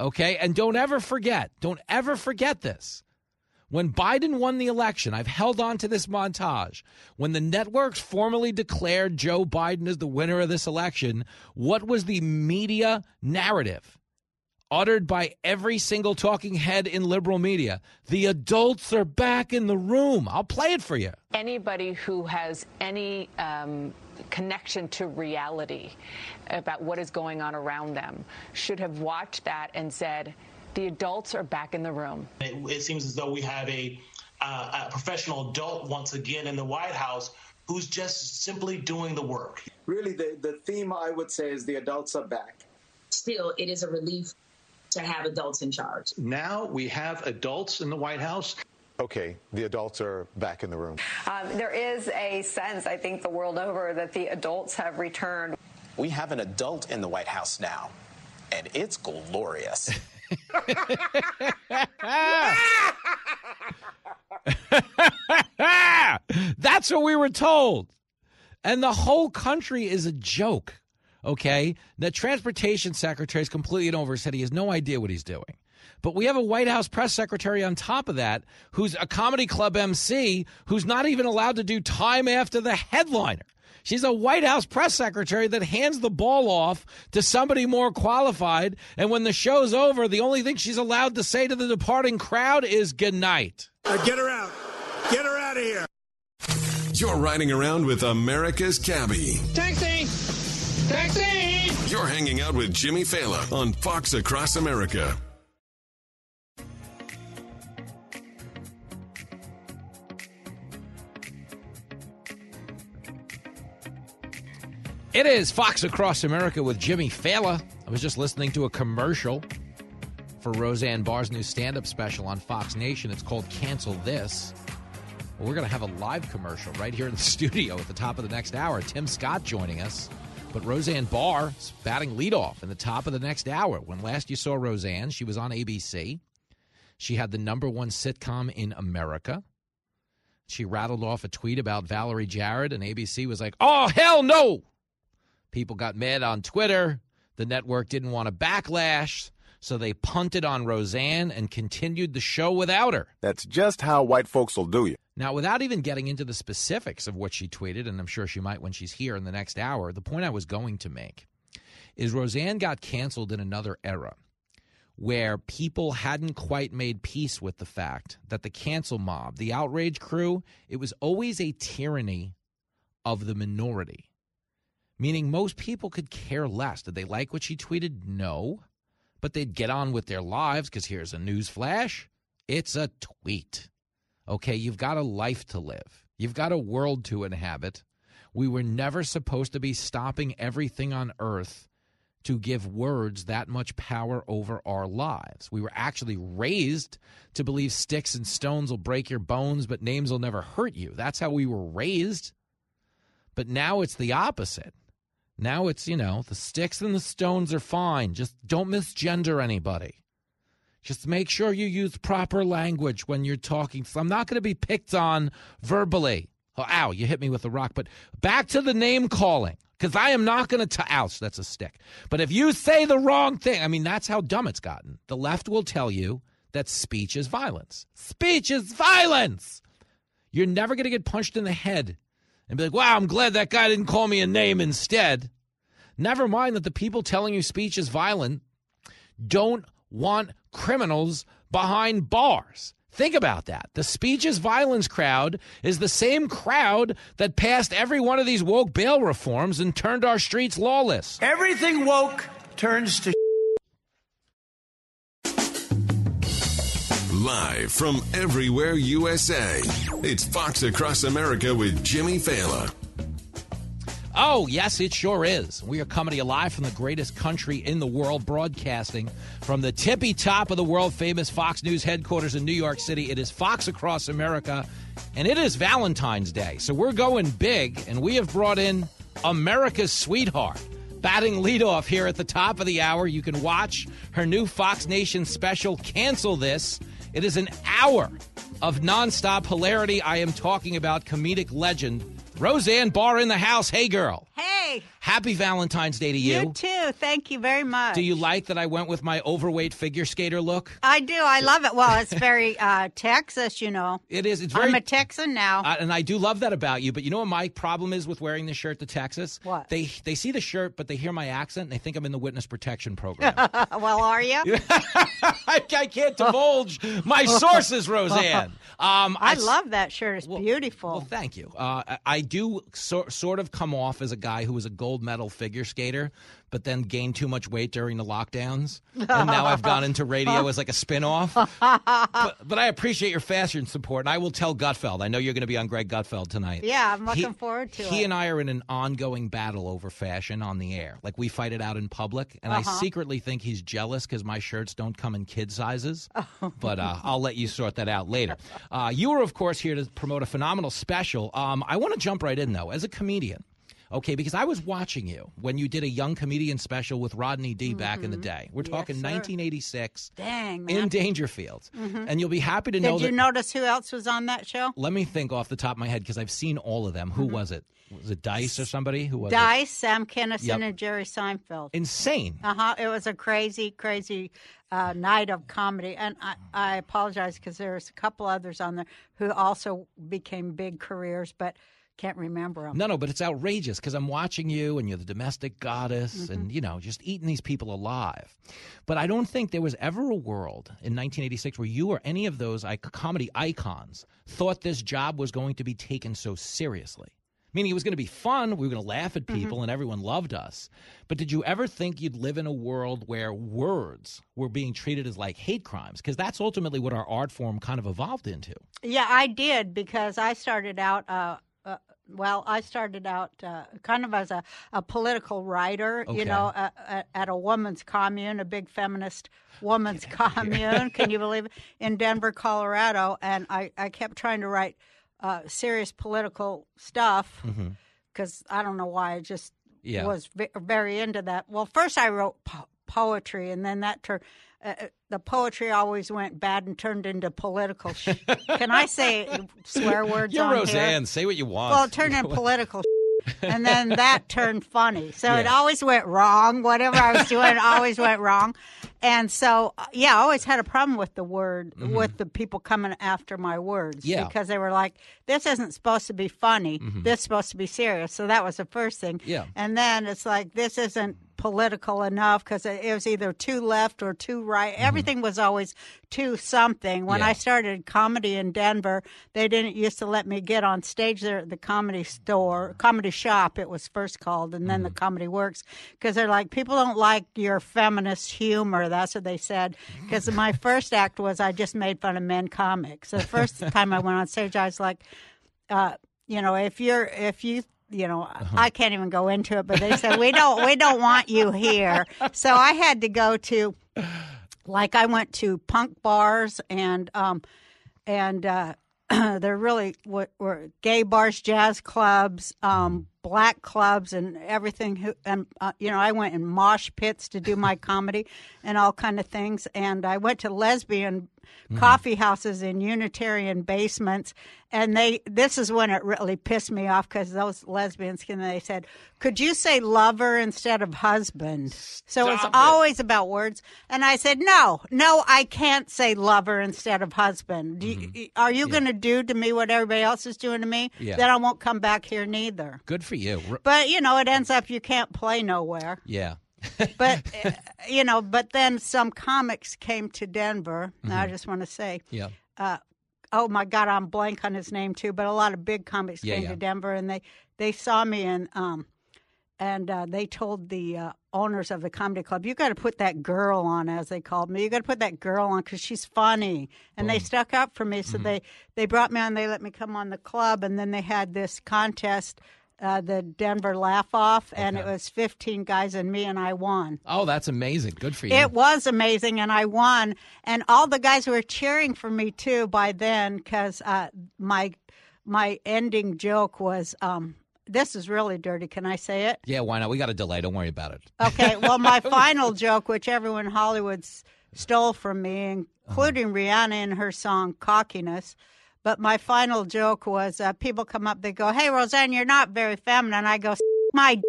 Okay, and don't ever forget, don't ever forget this. When Biden won the election, I've held on to this montage. When the networks formally declared Joe Biden as the winner of this election, what was the media narrative uttered by every single talking head in liberal media? The adults are back in the room. I'll play it for you. Anybody who has any um, connection to reality about what is going on around them should have watched that and said, the adults are back in the room. It, it seems as though we have a, uh, a professional adult once again in the White House who's just simply doing the work. Really, the, the theme, I would say, is the adults are back. Still, it is a relief to have adults in charge. Now we have adults in the White House. Okay, the adults are back in the room. Um, there is a sense, I think, the world over that the adults have returned. We have an adult in the White House now. and it's glorious. That's what we were told. And the whole country is a joke, okay? The transportation secretary is completely over. Said he has no idea what he's doing. But we have a White House press secretary on top of that who's a comedy club M C who's not even allowed to do time after the headliner. She's a White House press secretary that hands the ball off to somebody more qualified. And when the show's over, the only thing she's allowed to say to the departing crowd is good night. Uh, get her out. Get her out of here. You're riding around with America's Cabbie. Taxi. Taxi. You're hanging out with Jimmy Fallon on Fox Across America. It is Fox Across America with Jimmy Fallon. I was just listening to a commercial for Roseanne Barr's new stand-up special on Fox Nation. It's called Cancel This. Well, we're going to have a live commercial right here in the studio at the top of the next hour. Tim Scott joining us. But Roseanne Barr is batting leadoff in the top of the next hour. When last you saw Roseanne, she was on A B C. She had the number one sitcom in America. She rattled off a tweet about Valerie Jarrett, and A B C was like, oh, hell no! People got mad on Twitter. The network didn't want a backlash, so they punted on Roseanne and continued the show without her. That's just how white folks will do you. Now, without even getting into the specifics of what she tweeted, and I'm sure she might when she's here in the next hour, the point I was going to make is Roseanne got canceled in another era where people hadn't quite made peace with the fact that the cancel mob, the outrage crew, it was always a tyranny of the minority. Meaning most people could care less. Did they like what she tweeted? No. But they'd get on with their lives because here's a news flash. It's a tweet. Okay, you've got a life to live. You've got a world to inhabit. We were never supposed to be stopping everything on earth to give words that much power over our lives. We were actually raised to believe sticks and stones will break your bones, but names will never hurt you. That's how we were raised. But now it's the opposite. Now it's, you know, the sticks and the stones are fine. Just don't misgender anybody. Just make sure you use proper language when you're talking. So I'm not going to be picked on verbally. Oh, ow, you hit me with a rock. But back to the name calling, because I am not going to – ouch, that's a stick. But if you say the wrong thing – I mean, that's how dumb it's gotten. The left will tell you that speech is violence. Speech is violence. You're never going to get punched in the head and be like, wow, I'm glad that guy didn't call me a name instead. Never mind that the people telling you speech is violent don't want criminals behind bars. Think about that. The speech is violence crowd is the same crowd that passed every one of these woke bail reforms and turned our streets lawless. Everything woke turns to live from everywhere U S A, it's Fox Across America with Jimmy Fallon. Oh, yes, it sure is. We are coming to you live from the greatest country in the world, broadcasting from the tippy top of the world-famous Fox News headquarters in New York City. It is Fox Across America, and it is Valentine's Day. So we're going big, and we have brought in America's sweetheart, batting leadoff here at the top of the hour. You can watch her new Fox Nation special, Cancel This. It is an hour of nonstop hilarity. I am talking about comedic legend Roseanne Barr in the house. Hey, girl. Hey. Happy Valentine's Day to you. You too. Thank you very much. Do you like that I went with my overweight figure skater look? I do. I love it. Well, it's very uh, Texas, you know. It is. It's very, I'm a Texan now. Uh, and I do love that about you. But you know what my problem is with wearing this shirt to Texas? What? They they see the shirt, but they hear my accent, and they think I'm in the witness protection program. Well, are you? I, I can't divulge my sources, Roseanne. Um, I, I love that shirt. It's well, beautiful. Well, thank you. Uh, I, I do so, sort of come off as a guy who was a gold medal figure skater, but then gained too much weight during the lockdowns. And now I've gone into radio as like a spinoff. But, but I appreciate your fashion support. And I will tell Gutfeld. I know you're going to be on Greg Gutfeld tonight. Yeah, I'm looking he, forward to he it. He and I are in an ongoing battle over fashion on the air. Like we fight it out in public. And uh-huh. I secretly think he's jealous because my shirts don't come in kid sizes. But uh, I'll let you sort that out later. Uh, you were, of course, here to promote a phenomenal special. Um, I want to jump right in, though. As a comedian, Okay, because I was watching you when you did a young comedian special with Rodney D mm-hmm. back in the day. We're yes, talking sir. nineteen eighty-six Dang, man. In Dangerfield. Mm-hmm. And you'll be happy to did know that. Did you notice who else was on that show? Let me think off the top of my head because I've seen all of them. Who mm-hmm. was it? Was it Dice or somebody? Who was Dice, it? Dice, Sam Kinison, yep. and Jerry Seinfeld. Insane. Uh-huh. It was a crazy, crazy uh, night of comedy. And I, I apologize because there's a couple others on there who also became big careers, but can't remember them. No, no, but it's outrageous because I'm watching you and you're the domestic goddess mm-hmm. and, you know, just eating these people alive. But I don't think there was ever a world in nineteen eighty-six where you or any of those ic- comedy icons thought this job was going to be taken so seriously. Meaning it was going to be fun. We were going to laugh at people mm-hmm. and everyone loved us. But did you ever think you'd live in a world where words were being treated as like hate crimes? Because that's ultimately what our art form kind of evolved into. Yeah, I did because I started out uh, uh, well, I started out uh, kind of as a, a political writer, okay. you know, uh, uh, at a woman's commune, a big feminist woman's commune. Can you believe it? In Denver, Colorado. And I, I kept trying to write Uh, serious political stuff because mm-hmm. I don't know why I just yeah. was v- very into that. Well, first I wrote po- poetry, and then that turned uh, the poetry always went bad and turned into political. Sh- Can I say swear words? You're on Roseanne. Here? Say what you want. Well, it turned into political. And then that turned funny. So yeah. it always went wrong. Whatever I was doing, it always went wrong. And so, yeah, I always had a problem with the word, mm-hmm. with the people coming after my words. Yeah. Because they were like, this isn't supposed to be funny. Mm-hmm. This is supposed to be serious. So that was the first thing. Yeah. And then it's like, this isn't political enough because it was either too left or too right. Mm-hmm. Everything was always too something. When yeah. I started comedy in Denver, they didn't used to let me get on stage there at the Comedy Store, Comedy Shop it was first called, and then mm-hmm. the Comedy Works, because they're like, people don't like your feminist humor. That's what they said. Because my first act was I just made fun of men comics. So the first time I went on stage, I was like, uh, you know, if you're, if you You know, uh-huh. I can't even go into it, but they said, we don't we don't want you here. So I had to go to, like, I went to punk bars and, um, and uh, there really were, were gay bars, jazz clubs, um, black clubs and everything. And, uh, you know, I went in mosh pits to do my comedy and all kind of things. And I went to lesbian Mm. coffee houses in Unitarian basements, and they this is when it really pissed me off because those lesbians and they said, could you say lover instead of husband? Stop so it's it. always about words. And I said, no, no, I can't say lover instead of husband. Do mm-hmm. you, are you yeah. going to do to me what everybody else is doing to me? Yeah. Then I won't come back here neither. Good for you. But, you know, it ends up you can't play nowhere. Yeah. But, you know, but then some comics came to Denver. Mm-hmm. I just want to say, yeah. uh, oh, my God, I'm blank on his name, too. But a lot of big comics yeah, came yeah. to Denver, and they, they saw me, and, um, and uh, they told the uh, owners of the comedy club, you got to put that girl on, as they called me. You got to put that girl on because she's funny. And Boom. they stuck up for me. So mm-hmm. they, they brought me on. They let me come on the club, and then they had this contest. Uh, the Denver Laugh Off, okay. and it was fifteen guys and me, and I won. Oh, that's amazing. Good for you. It was amazing, and I won. And all the guys were cheering for me, too, by then, because uh, my my ending joke was, um, this is really dirty. Can I say it? Yeah, why not? We got a delay. Don't worry about it. Okay, well, my final joke, which everyone in Hollywood stole from me, including uh-huh. Rihanna in her song Cockiness, but my final joke was uh, people come up, they go, hey, Roseanne, you're not very feminine. I go, my d-.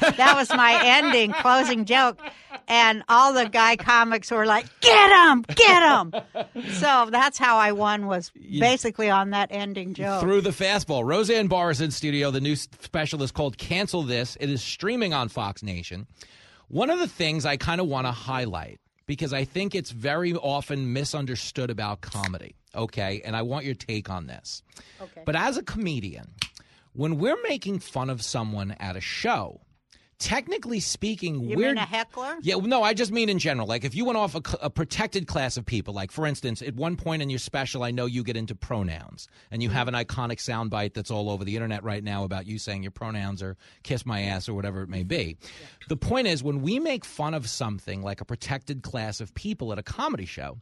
That was my ending, closing joke. And all the guy comics were like, get him, get him. So that's how I won, was basically on that ending joke. Through the fastball. Roseanne Barr is in studio. The new special is called Cancel This. It is streaming on Fox Nation. One of the things I kind of want to highlight, because I think it's very often misunderstood about comedy. Okay, and I want your take on this. Okay. But as a comedian, when we're making fun of someone at a show, technically speaking, you we're... You mean a heckler? Yeah, no, I just mean in general. Like, if you went off a, a protected class of people, like, for instance, at one point in your special, I know you get into pronouns, and you have an iconic soundbite that's all over the internet right now about you saying your pronouns or kiss my ass or whatever it may be. Yeah. The point is, when we make fun of something like a protected class of people at a comedy show,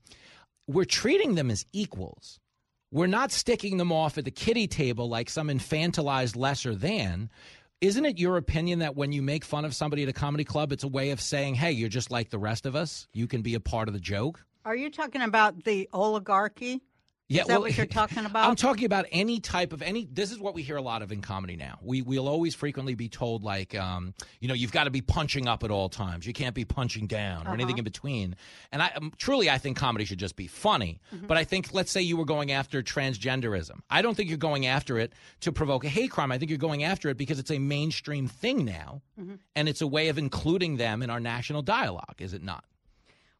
we're treating them as equals. We're not sticking them off at the kiddie table like some infantilized lesser than. Isn't it your opinion that when you make fun of somebody at a comedy club, it's a way of saying, hey, you're just like the rest of us. You can be a part of the joke? Are you talking about the oligarchy? Yeah, is that well, what you're talking about? I'm talking about any type of any. This is what we hear a lot of in comedy now. We, we'll always frequently be told, like, um, you know, you've got to be punching up at all times. You can't be punching down or uh-huh. anything in between. And I um, truly, I think comedy should just be funny. Mm-hmm. But I think, let's say you were going after transgenderism. I don't think you're going after it to provoke a hate crime. I think you're going after it because it's a mainstream thing now. Mm-hmm. And it's a way of including them in our national dialogue, is it not?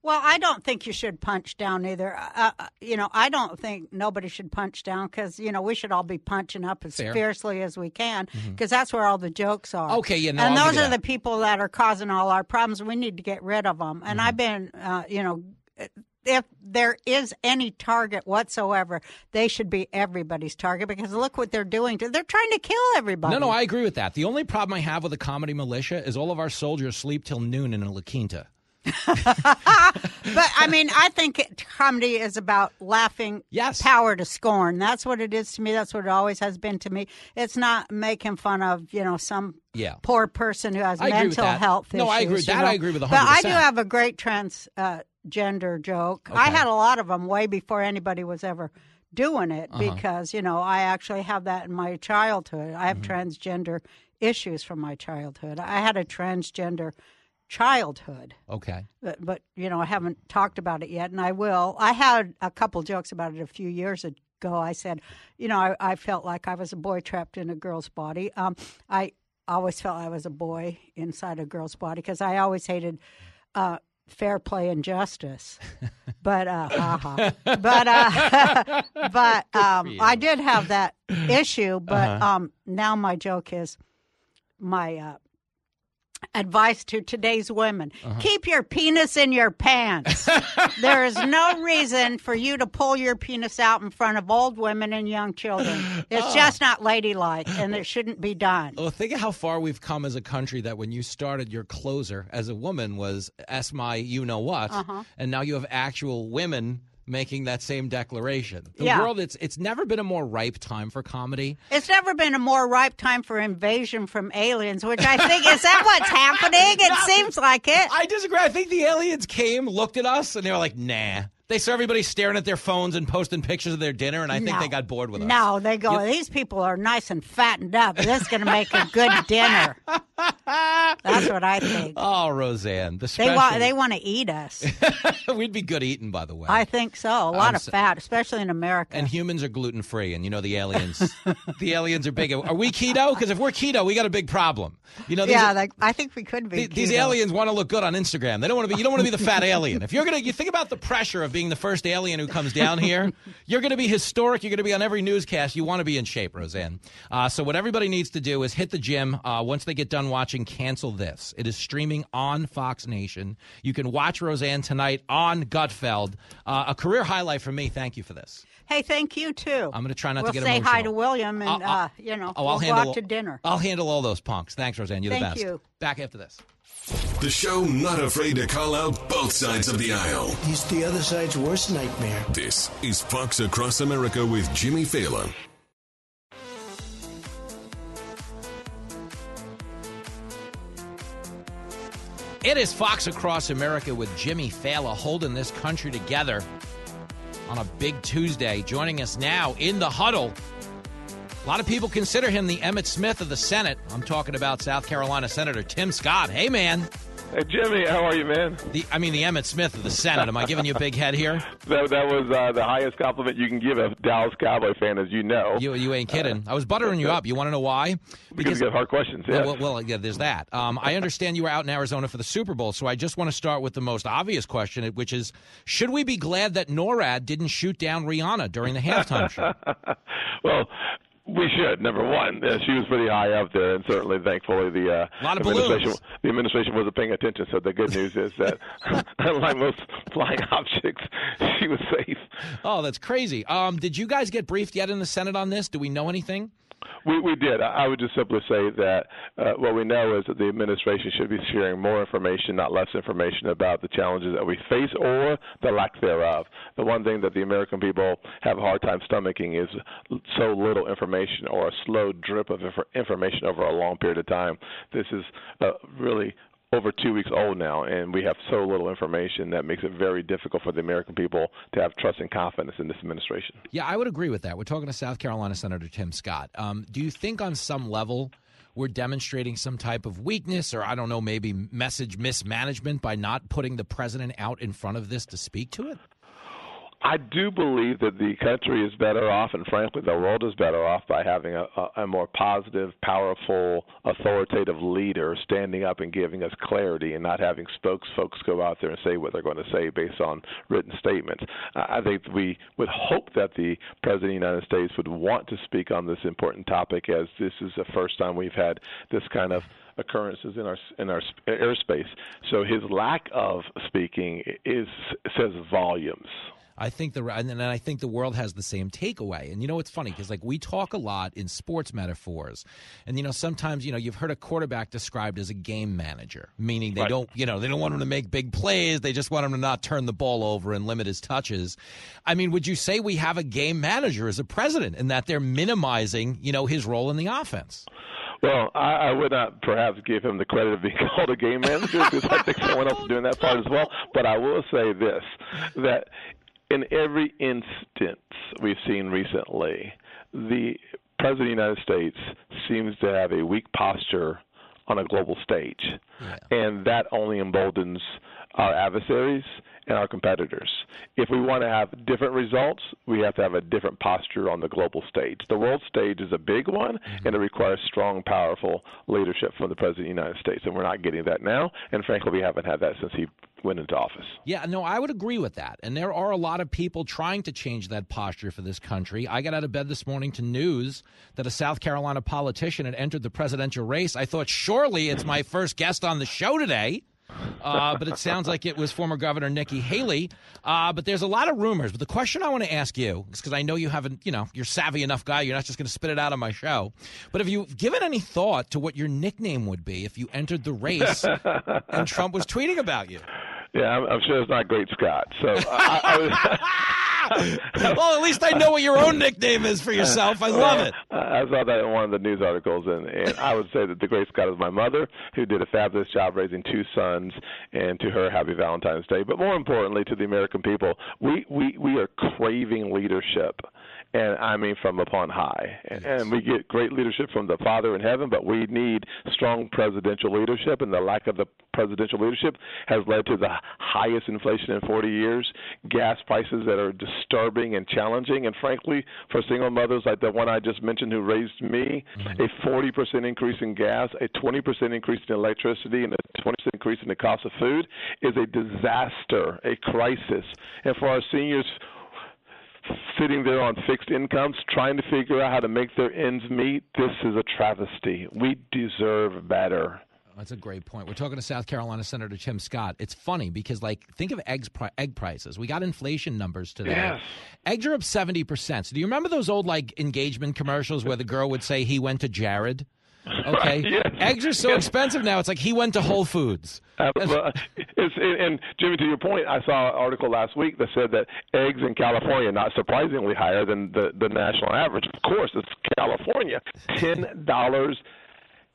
Well, I don't think you should punch down either. Uh, you know, I don't think nobody should punch down because, you know, we should all be punching up as Fair. fiercely as we can because mm-hmm. that's where all the jokes are. Okay, yeah, no, and I'll those are that. the people that are causing all our problems. We need to get rid of them. And mm-hmm. I've been, uh, you know, if there is any target whatsoever, they should be everybody's target because look what they're doing. To, they're trying to kill everybody. No, no, I agree with that. The only problem I have with the comedy militia is all of our soldiers sleep till noon in a La Quinta. But I mean, I think it, comedy is about laughing yes. power to scorn. That's what it is to me. That's what it always has been to me. It's not making fun of, you know, some yeah. poor person who has I mental health no, issues. No, I agree with that. You know? I agree with one hundred percent. But I do have a great trans uh, gender joke. Okay. I had a lot of them way before anybody was ever doing it uh-huh. because, you know, I actually have that in my childhood. I have mm-hmm. transgender issues from my childhood. I had a transgender childhood. Okay. But, but, you know, I haven't talked about it yet, and I will. I had a couple jokes about it a few years ago. I said, you know, I, I felt like I was a boy trapped in a girl's body. Um, I always felt I was a boy inside a girl's body because I always hated uh, fair play and justice. But, uh, uh-huh. but, uh, but um, I did have that issue, but uh-huh. um, now my joke is my uh, advice to today's women. Uh-huh. Keep your penis in your pants. There is no reason for you to pull your penis out in front of old women and young children. It's oh. just not ladylike, and it shouldn't be done. Well, think of how far we've come as a country that when you started, your closer as a woman was ask my you-know-what, uh-huh. and now you have actual women making that same declaration. The yeah. world, it's it's never been a more ripe time for comedy. It's never been a more ripe time for invasion from aliens, which I think, is that what's happening? It no, seems like it. I disagree. I think the aliens came, looked at us, and they were like, nah. They saw everybody staring at their phones and posting pictures of their dinner, and I think no. they got bored with us. No, they go, yep. these people are nice and fattened up. This is going to make a good dinner. That's what I think. Oh, Roseanne. The special. They, wa- they want to eat us. We'd be good eating, by the way. I think so. A lot um, of fat, especially in America. And humans are gluten-free, and you know the aliens. The aliens are big. Are we keto? Because if we're keto, we got a big problem. You know, yeah, are, like, I think we could be th- These aliens want to look good on Instagram. They don't want to be. You don't want to be the fat alien. If you're going to, you think about the pressure of being the first alien who comes down here, you're going to be historic. You're going to be on every newscast. You want to be in shape, Roseanne. Uh, so what everybody needs to do is hit the gym uh, once they get done watching Cancel This. It is streaming on Fox Nation. You can watch Roseanne tonight on Gutfeld. Uh, a career highlight for me. Thank you for this. Hey, thank you, too. I'm going to try not we'll to get emotional. We'll say hi to William and, uh, uh, you know, oh, we'll I'll go handle, out to dinner. I'll handle all those punks. Thanks, Roseanne. You're thank the best. Thank you. Back after this. The show not afraid to call out both sides of the aisle. He's the other side's worst nightmare. This is Fox Across America with Jimmy Fallon. It is Fox Across America with Jimmy Fallon holding this country together on a big Tuesday. Joining us now in the huddle. A lot of people consider him the Emmett Smith of the Senate. I'm talking about South Carolina Senator Tim Scott. Hey, man. Hey, Jimmy. How are you, man? The, I mean, the Emmett Smith of the Senate. Am I giving you a big head here? That, that was uh, the highest compliment you can give a Dallas Cowboy fan, as you know. You, you ain't kidding. Uh, I was buttering you up. You want to know why? Because, because you have hard questions, yeah. Well, well, well yeah, there's that. Um, I understand you were out in Arizona for the Super Bowl, so I just want to start with the most obvious question, which is, should we be glad that NORAD didn't shoot down Rihanna during the halftime show? Well, we should, number one. Uh, she was pretty high up there, and certainly, thankfully, the, uh, administration, the administration wasn't paying attention. So the good news is that, unlike most flying objects, she was safe. Oh, that's crazy. Um, did you guys get briefed yet in the Senate on this? Do we know anything? We we did. I would just simply say that uh, what we know is that the administration should be sharing more information, not less information, about the challenges that we face or the lack thereof. The one thing that the American people have a hard time stomaching is so little information or a slow drip of inf- information over a long period of time. This is uh, really over two weeks old now, and we have so little information that makes it very difficult for the American people to have trust and confidence in this administration. Yeah, I would agree with that. We're talking to South Carolina Senator Tim Scott. Um, do you think on some level we're demonstrating some type of weakness or, I don't know, maybe message mismanagement by not putting the president out in front of this to speak to it? I do believe that the country is better off, and frankly, the world is better off by having a, a more positive, powerful, authoritative leader standing up and giving us clarity and not having spokes folks go out there and say what they're going to say based on written statements. I think we would hope that the President of the United States would want to speak on this important topic, as this is the first time we've had this kind of occurrences in our in our airspace. So his lack of speaking is says volumes. I think the and then I think the world has the same takeaway. And you know, it's funny because like we talk a lot in sports metaphors, and you know sometimes you know you've heard a quarterback described as a game manager, meaning they right. don't you know they don't want him to make big plays, they just want him to not turn the ball over and limit his touches. I mean, would you say we have a game manager as a president, and that they're minimizing you know his role in the offense? Well, I, I would not perhaps give him the credit of being called a game manager because I think someone else is doing that part as well. But I will say this, that in every instance we've seen recently, the President of the United States seems to have a weak posture on a global stage, yeah. and that only emboldens our adversaries and our competitors. If we want to have different results, we have to have a different posture on the global stage. The world stage is a big one, mm-hmm. and it requires strong, powerful leadership from the President of the United States, and we're not getting that now, and frankly, we haven't had that since he went into office. Yeah, no, I would agree with that. And there are a lot of people trying to change that posture for this country. I got out of bed this morning to news that a South Carolina politician had entered the presidential race. I thought, surely it's my first guest on the show today. Uh, but it sounds like it was former Governor Nikki Haley. Uh, but there's a lot of rumors. But the question I want to ask you is, because I know you haven't, you know, you're a savvy enough guy. You're not just going to spit it out on my show. But have you given any thought to what your nickname would be if you entered the race and Trump was tweeting about you? Yeah, I'm, I'm sure it's not Great Scott. So, I, I was, well, at least I know what your own nickname is for yourself. I love well, it. I saw that in one of the news articles, and, and I would say that the Great Scott is my mother, who did a fabulous job raising two sons, and to her, happy Valentine's Day. But more importantly, to the American people, we, we, we are craving leadership. And I mean from upon high. And, and we get great leadership from the Father in heaven, but we need strong presidential leadership, and the lack of the presidential leadership has led to the highest inflation in forty years, gas prices that are disturbing and challenging, and frankly, for single mothers like the one I just mentioned who raised me, mm-hmm. a forty percent increase in gas, a twenty percent increase in electricity, and a twenty percent increase in the cost of food is a disaster, a crisis. And for our seniors sitting there on fixed incomes, trying to figure out how to make their ends meet, this is a travesty. We deserve better. That's a great point. We're talking to South Carolina Senator Tim Scott. It's funny because, like, think of eggs, egg prices. We got inflation numbers today. Yes. Eggs are up seventy percent. So do you remember those old, like, engagement commercials where the girl would say, he went to Jared? Okay. Right, yes. Eggs are so yes. expensive now. It's like he went to Whole Foods. Uh, well, it's, and, Jimmy, to your point, I saw an article last week that said that eggs in California are not surprisingly higher than the, the national average. Of course, it's California. ten dollars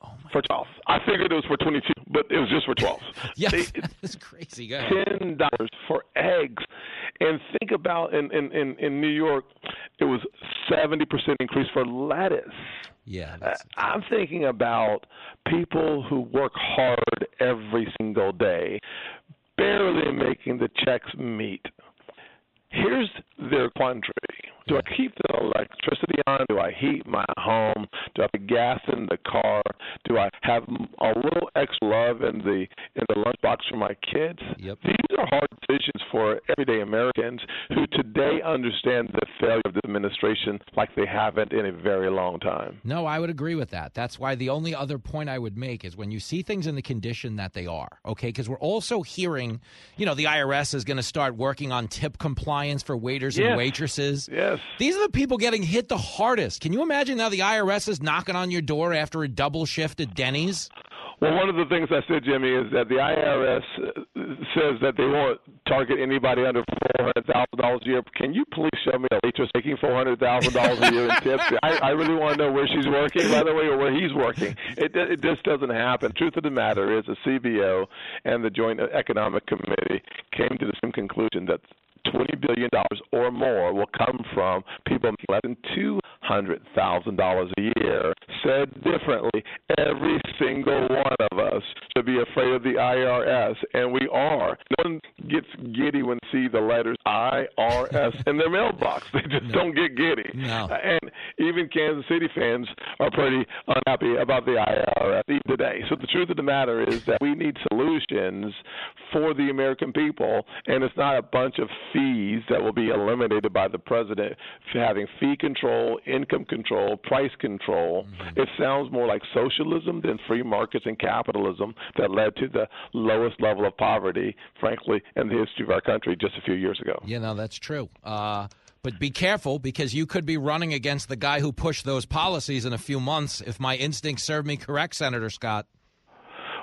oh for twelve. I figured it was for twenty-two, but it was just for twelve. Yes, that's crazy. ten dollars for eggs. And think about in, in, in, in New York, it was seventy percent increase for lettuce. Yeah, that's uh, I'm thinking about people who work hard every single day, barely making the checks meet. Here's their quandary. Do I keep the electricity on? Do I heat my home? Do I put gas in the car? Do I have a little extra love in the in the lunchbox for my kids? Yep. These are hard decisions for everyday Americans who today understand the failure of the administration like they haven't in a very long time. No, I would agree with that. That's why the only other point I would make is when you see things in the condition that they are, okay, because we're also hearing, you know, the I R S is going to start working on tip compliance for waiters yes. and waitresses. Yes. These are the people getting hit the hardest. Can you imagine now the I R S is knocking on your door after a double shift at Denny's? Well, one of the things I said, Jimmy, is that the I R S says that they won't target anybody under four hundred thousand dollars a year. Can you please show me a waitress making four hundred thousand dollars a year in tips? I, I really want to know where she's working, by the way, or where he's working. It, it just doesn't happen. Truth of the matter is the C B O and the Joint Economic Committee came to the same conclusion that twenty billion dollars or more will come from people making less than two hundred thousand dollars a year. Said differently, every single one of us should be afraid of the I R S, and we are. No one gets giddy when they see the letters I R S in their mailbox. They just no. don't get giddy. No. And even Kansas City fans are pretty unhappy about the I R S today. So the truth of the matter is that we need solutions for the American people, and it's not a bunch of fees that will be eliminated by the president for having fee control, income control, price control. Mm-hmm. It sounds more like socialism than free markets and capitalism that led to the lowest level of poverty, frankly, in the history of our country just a few years ago. Yeah, no, that's true. Uh, but be careful, because you could be running against the guy who pushed those policies in a few months, if my instincts serve me correct, Senator Scott.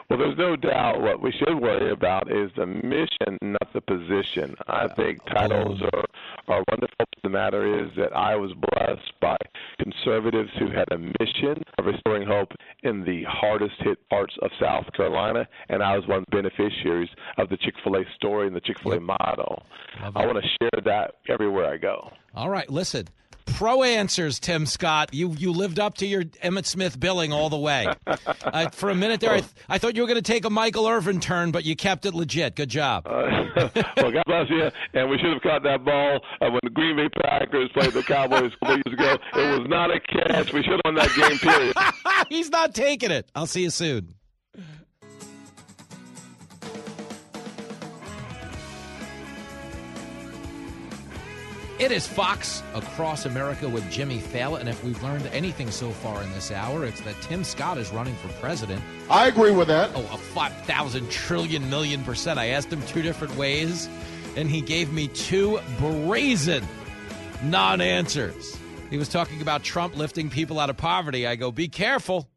Well, there's no doubt what we should worry about is the mission, not the position. I think titles are, are wonderful. The matter is that I was blessed by conservatives who had a mission of restoring hope in the hardest-hit parts of South Carolina, and I was one of the beneficiaries of the Chick-fil-A story and the Chick-fil-A model. I want to share that everywhere I go. All right, listen. Pro answers, Tim Scott. You you lived up to your Emmett Smith billing all the way. Uh, for a minute there, I, th- I thought you were going to take a Michael Irvin turn, but you kept it legit. Good job. Uh, well, God bless you. And we should have caught that ball uh, when the Green Bay Packers played the Cowboys a couple years ago. It was not a catch. We should have won that game, period. He's not taking it. I'll see you soon. It is Fox Across America with Jimmy Fallon, and if we've learned anything so far in this hour, it's that Tim Scott is running for president. I agree with that. Oh, a five thousand trillion million percent. I asked him two different ways, and he gave me two brazen non-answers. He was talking about Trump lifting people out of poverty. I go, be careful.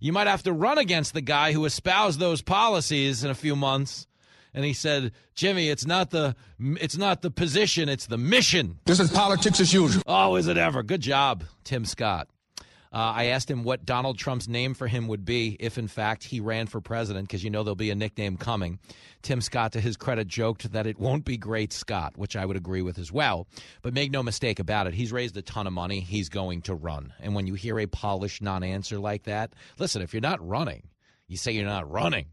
You might have to run against the guy who espoused those policies in a few months. And he said, Jimmy, it's not the it's not the position, it's the mission. This is politics as usual. Oh, is it ever? Good job, Tim Scott. Uh, I asked him what Donald Trump's name for him would be if, in fact, he ran for president, because you know there'll be a nickname coming. Tim Scott, to his credit, joked that it won't be Great Scott, which I would agree with as well. But make no mistake about it. He's raised a ton of money. He's going to run. And when you hear a polished non-answer like that, listen, if you're not running, you say you're not running.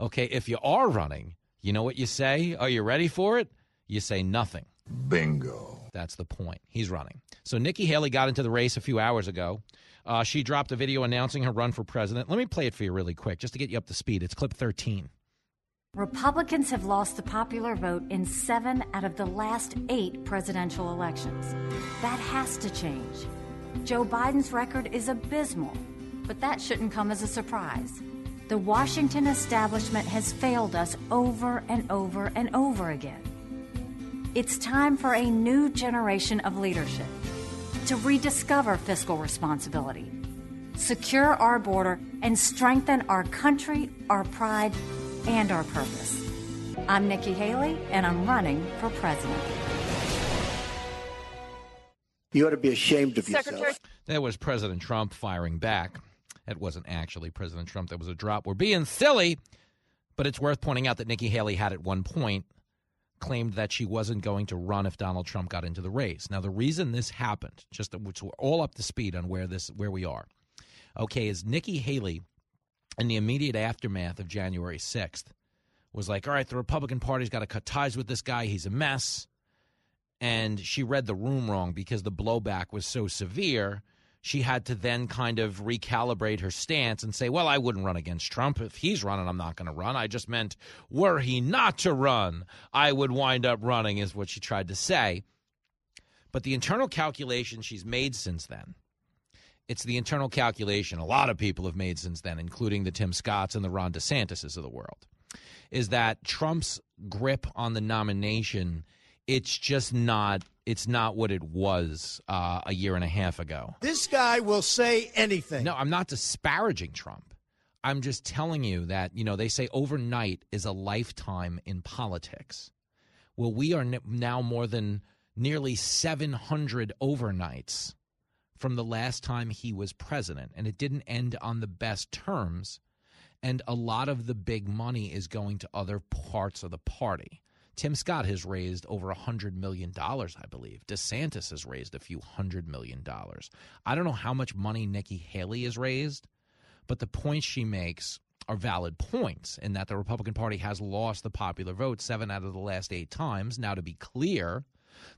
Okay, if you are running, you know what you say? Are you ready for it? You say nothing. Bingo. That's the point. He's running. So Nikki Haley got into the race a few hours ago. Uh, she dropped a video announcing her run for president. Let me play it for you really quick just to get you up to speed. It's clip thirteen. Republicans have lost the popular vote in seven out of the last eight presidential elections. That has to change. Joe Biden's record is abysmal, but that shouldn't come as a surprise. The Washington establishment has failed us over and over and over again. It's time for a new generation of leadership to rediscover fiscal responsibility, secure our border, and strengthen our country, our pride, and our purpose. I'm Nikki Haley, and I'm running for president. You ought to be ashamed of yourself. Secretary- that was President Trump firing back. That wasn't actually President Trump. That was a drop. We're being silly, but it's worth pointing out that Nikki Haley had at one point claimed that she wasn't going to run if Donald Trump got into the race. Now, the reason this happened, just so we're all up to speed on where this where we are, okay, is Nikki Haley in the immediate aftermath of January sixth was like, all right, the Republican Party's got to cut ties with this guy. He's a mess. And she read the room wrong because the blowback was so severe. she had to then kind of recalibrate her stance and say, well, I wouldn't run against Trump. If he's running, I'm not going to run. I just meant, were he not to run, I would wind up running, is what she tried to say. But the internal calculation she's made since then, it's the internal calculation a lot of people have made since then, including the Tim Scotts and the Ron DeSantises of the world, is that Trump's grip on the nomination, it's just not it's not what it was uh, a year and a half ago. This guy will say anything. No, I'm not disparaging Trump. I'm just telling you that, you know, they say overnight is a lifetime in politics. Well, we are now more than nearly seven hundred overnights from the last time he was president, and it didn't end on the best terms. And a lot of the big money is going to other parts of the party. Tim Scott has raised over one hundred million dollars, I believe. DeSantis has raised a few hundred million dollars. I don't know how much money Nikki Haley has raised, but the points she makes are valid points in that the Republican Party has lost the popular vote seven out of the last eight times. Now, to be clear,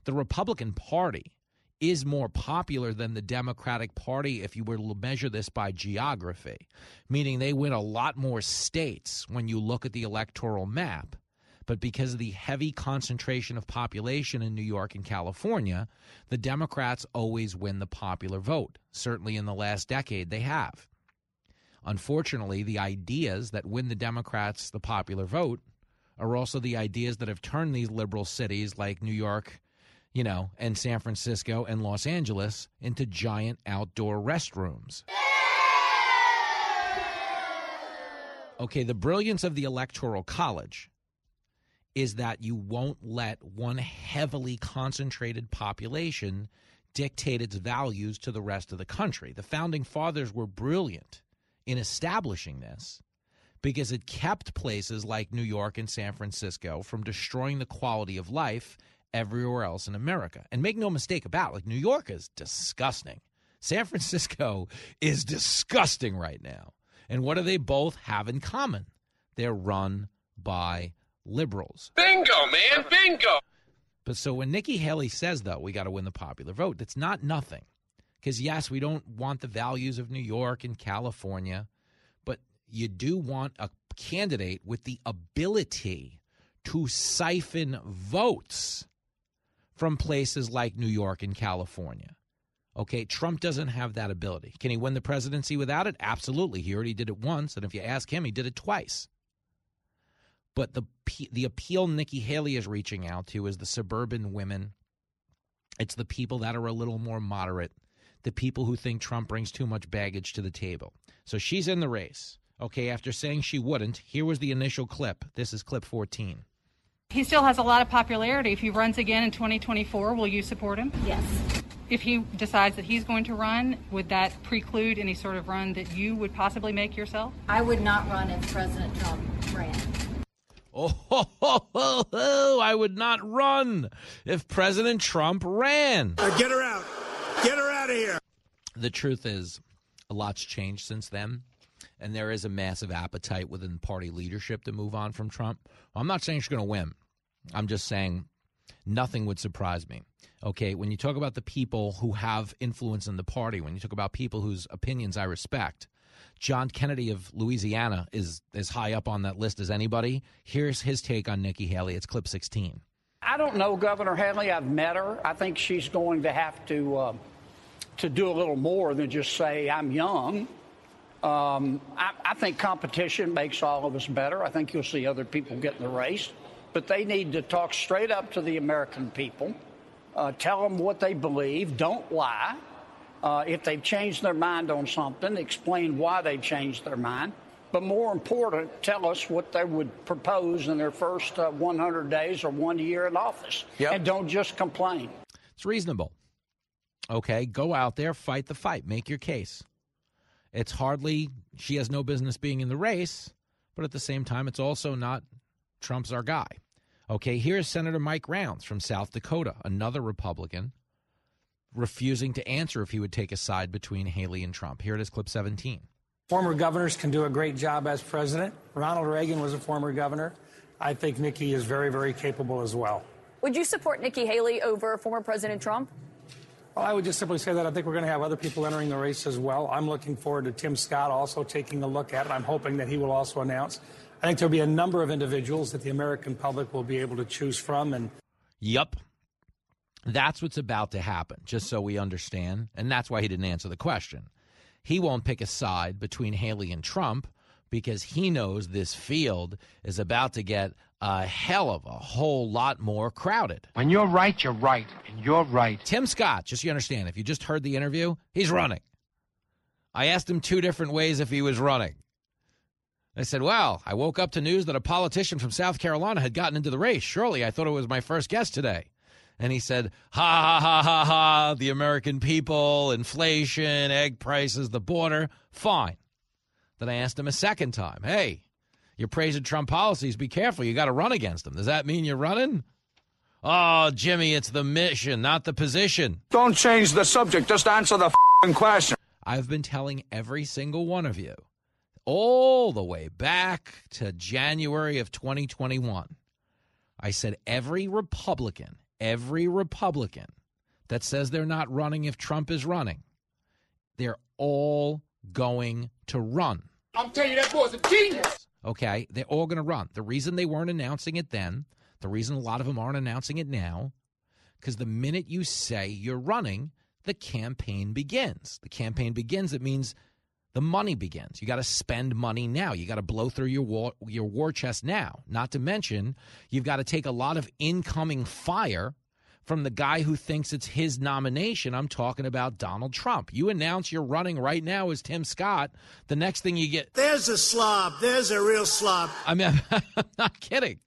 the Republican Party is more popular than the Democratic Party if you were to measure this by geography, meaning they win a lot more states when you look at the electoral map. But because of the heavy concentration of population in New York and California, the Democrats always win the popular vote. Certainly in the last decade, they have. Unfortunately, the ideas that win the Democrats the popular vote are also the ideas that have turned these liberal cities like New York, you know, and San Francisco and Los Angeles into giant outdoor restrooms. Okay, the brilliance of the Electoral College is that you won't let one heavily concentrated population dictate its values to the rest of the country. The Founding Fathers were brilliant in establishing this, because it kept places like New York and San Francisco from destroying the quality of life everywhere else in America. And make no mistake about it, like, New York is disgusting. San Francisco is disgusting right now. And what do they both have in common? They're run by liberals. Bingo, man, bingo. But so when Nikki Haley says, though, we got to win the popular vote, that's not nothing. Because, yes, we don't want the values of New York and California, you do want a candidate with the ability to siphon votes from places like New York and California. Okay, Trump doesn't have that ability. Can he win the presidency without it? Absolutely. He already did it once, and if you ask him, he did it twice. But the the appeal Nikki Haley is reaching out to is the suburban women. It's the people that are a little more moderate, the people who think Trump brings too much baggage to the table. So she's in the race. Okay, after saying she wouldn't, here was the initial clip. This is clip fourteen. He still has a lot of popularity. If he runs again in twenty twenty-four, will you support him? Yes. If he decides that he's going to run, would that preclude any sort of run that you would possibly make yourself? I would not run if President Trump ran. Oh, ho, ho, ho, ho. I would not run if President Trump ran. Uh, get her out. Get her out of here. The truth is, a lot's changed since then, and there is a massive appetite within party leadership to move on from Trump. Well, I'm not saying she's going to win. I'm just saying nothing would surprise me. Okay, when you talk about the people who have influence in the party, when you talk about people whose opinions I respect, John Kennedy of Louisiana is as high up on that list as anybody. Here's his take on Nikki Haley. It's clip sixteen. I don't know Governor Haley. I've met her. I think she's going to have to... Uh... to do a little more than just say, I'm young. Um, I, I think competition makes all of us better. I think you'll see other people get in the race. But they need to talk straight up to the American people, uh, tell them what they believe, don't lie. Uh, if they've changed their mind on something, explain why they've changed their mind. But more important, tell us what they would propose in their first uh, one hundred days or one year in office. Yep. And don't just complain. It's reasonable. Okay, go out there, fight the fight, make your case. It's hardly, she has no business being in the race, but at the same time, it's also not Trump's our guy. Okay, here's Senator Mike Rounds from South Dakota, another Republican, refusing to answer if he would take a side between Haley and Trump. Here it is, clip seventeen. Former governors can do a great job as president. Ronald Reagan was a former governor. I think Nikki is very, very capable as well. Would you support Nikki Haley over former President Trump? Well, I would just simply say that I think we're going to have other people entering the race as well. I'm looking forward to Tim Scott also taking a look at it. I'm hoping that he will also announce. I think there'll be a number of individuals that the American public will be able to choose from. And Yep. That's what's about to happen, just so we understand. And that's why he didn't answer the question. He won't pick a side between Haley and Trump because he knows this field is about to get a hell of a whole lot more crowded. When you're right, you're right, and you're right. Tim Scott, just so you understand, if you just heard the interview, he's running. I asked him two different ways if he was running. I said, well, I woke up to news that a politician from South Carolina had gotten into the race. Surely I thought it was my first guest today. And he said, ha, ha, ha, ha, ha, the American people, inflation, egg prices, the border. Fine. Then I asked him a second time, hey, you're praising Trump policies. Be careful. You got to run against them. Does that mean you're running? Oh, Jimmy, it's the mission, not the position. Don't change the subject. Just answer the f***ing question. I've been telling every single one of you all the way back to January of twenty twenty-one. I said every Republican, every Republican that says they're not running if Trump is running, they're all going to run. I'm telling you, that boy's a genius. Okay, they're all going to run. The reason they weren't announcing it then, the reason a lot of them aren't announcing it now, because the minute you say you're running, the campaign begins. The campaign begins, it means the money begins. You got to spend money now. You got to blow through your war, your war chest now. Not to mention, you've got to take a lot of incoming fire from the guy who thinks it's his nomination. I'm talking about Donald Trump. You announce you're running right now as Tim Scott. The next thing you get, there's a slob. There's a real slob. I mean, I'm not kidding.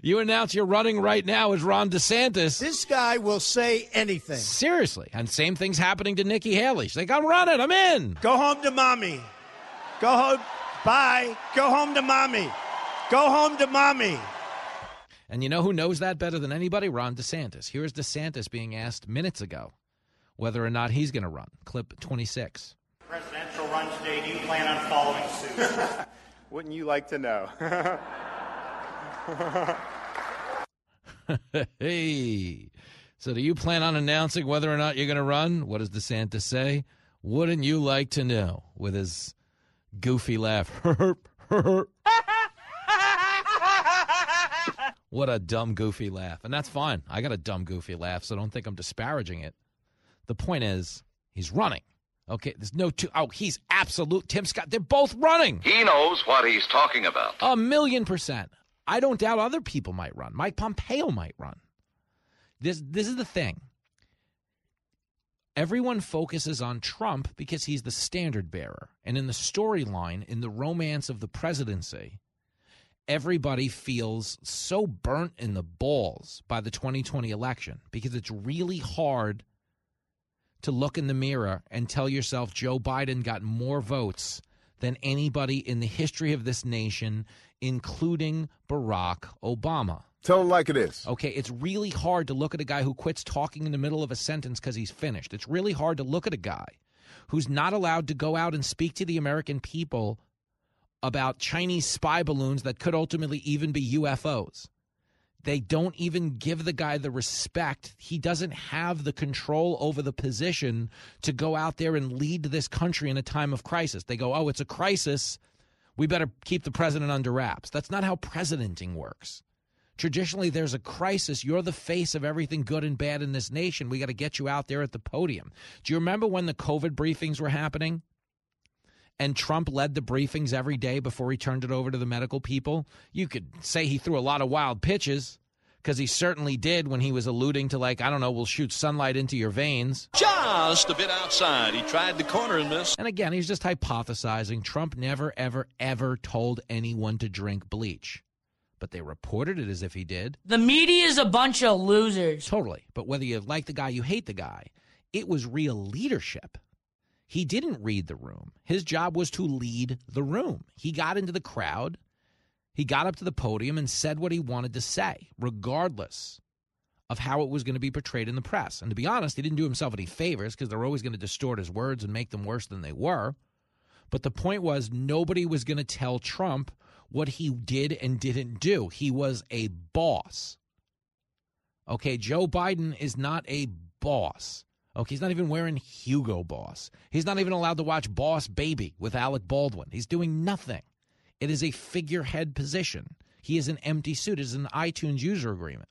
You announce you're running right now as Ron DeSantis. This guy will say anything. Seriously. And same thing's happening to Nikki Haley. She's like, I'm running. I'm in. Go home to mommy. Go home. Bye. Go home to mommy. Go home to mommy. And you know who knows that better than anybody? Ron DeSantis. Here's DeSantis being asked minutes ago whether or not he's going to run. Clip twenty-six. Presidential run today. Do you plan on following suit? Wouldn't you like to know? Hey, so do you plan on announcing whether or not you're going to run? What does DeSantis say? Wouldn't you like to know? With his goofy laugh. What a dumb, goofy laugh. And that's fine. I got a dumb, goofy laugh, so don't think I'm disparaging it. The point is, he's running. Okay, there's no two. Oh, he's absolute. Tim Scott, they're both running. He knows what he's talking about. A million percent. I don't doubt other people might run. Mike Pompeo might run. This this is the thing. Everyone focuses on Trump because he's the standard bearer. And in the storyline, in the romance of the presidency, everybody feels so burnt in the balls by the twenty twenty election because it's really hard to look in the mirror and tell yourself Joe Biden got more votes than anybody in the history of this nation, including Barack Obama. Tell him like it is. Okay, it's really hard to look at a guy who quits talking in the middle of a sentence because he's finished. It's really hard to look at a guy who's not allowed to go out and speak to the American people about Chinese spy balloons that could ultimately even be U F Os. They don't even give the guy the respect. He doesn't have the control over the position to go out there and lead this country in a time of crisis. They go, oh, it's a crisis. We better keep the president under wraps. That's not how presidenting works. Traditionally, there's a crisis. You're the face of everything good and bad in this nation. We got to get you out there at the podium. Do you remember when the COVID briefings were happening? And Trump led the briefings every day before he turned it over to the medical people. You could say he threw a lot of wild pitches, because he certainly did when he was alluding to, like, I don't know, we'll shoot sunlight into your veins. Just a bit outside. He tried the corner and missed. And again, he's just hypothesizing. Trump never, ever, ever told anyone to drink bleach. But they reported it as if he did. The media is a bunch of losers. Totally. But whether you like the guy, you hate the guy, it was real leadership. He didn't read the room. His job was to lead the room. He got into the crowd. He got up to the podium and said what he wanted to say, regardless of how it was going to be portrayed in the press. And to be honest, he didn't do himself any favors because they're always going to distort his words and make them worse than they were. But the point was, nobody was going to tell Trump what he did and didn't do. He was a boss. Okay, Joe Biden is not a Boss. Okay, he's not even wearing Hugo Boss. He's not even allowed to watch Boss Baby with Alec Baldwin. He's doing nothing. It is a figurehead position. He is an empty suit. It is an iTunes user agreement.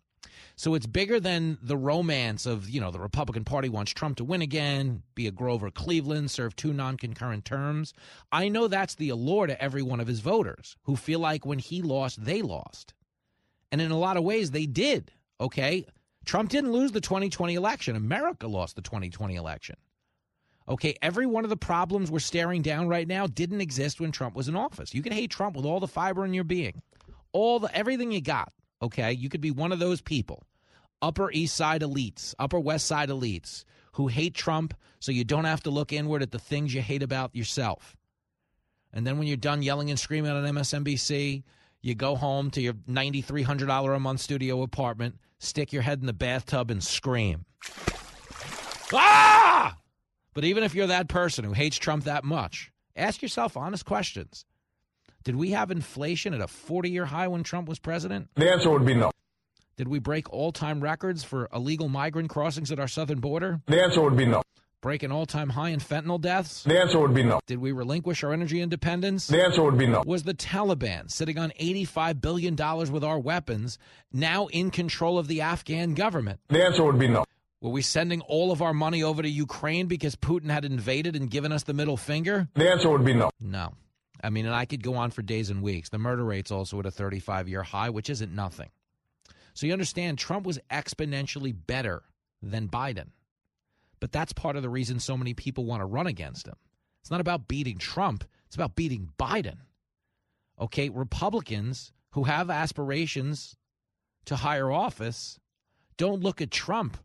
So it's bigger than the romance of, you know, the Republican Party wants Trump to win again, be a Grover Cleveland, serve two non-concurrent terms. I know that's the allure to every one of his voters who feel like when he lost, they lost. And in a lot of ways, they did, okay? Trump didn't lose the twenty twenty election. America lost the twenty twenty election. Okay, every one of the problems we're staring down right now didn't exist when Trump was in office. You can hate Trump with all the fiber in your being, all the everything you got. Okay, you could be one of those people, Upper East Side elites, Upper West Side elites, who hate Trump so you don't have to look inward at the things you hate about yourself. And then when you're done yelling and screaming on M S N B C, you go home to your nine thousand three hundred dollars a month studio apartment, stick your head in the bathtub and scream. Ah! But even if you're that person who hates Trump that much, ask yourself honest questions. Did we have inflation at a forty-year high when Trump was president? The answer would be no. Did we break all-time records for illegal migrant crossings at our southern border? The answer would be no. Break an all-time high in fentanyl deaths? The answer would be no. Did we relinquish our energy independence? The answer would be no. Was the Taliban, sitting on eighty-five billion dollars with our weapons, now in control of the Afghan government? The answer would be no. Were we sending all of our money over to Ukraine because Putin had invaded and given us the middle finger? The answer would be no. No. I mean, and I could go on for days and weeks. The murder rate's also at a thirty-five-year high, which isn't nothing. So you understand, Trump was exponentially better than Biden. But that's part of the reason so many people want to run against him. It's not about beating Trump. It's about beating Biden. Okay, Republicans who have aspirations to higher office don't look at Trump.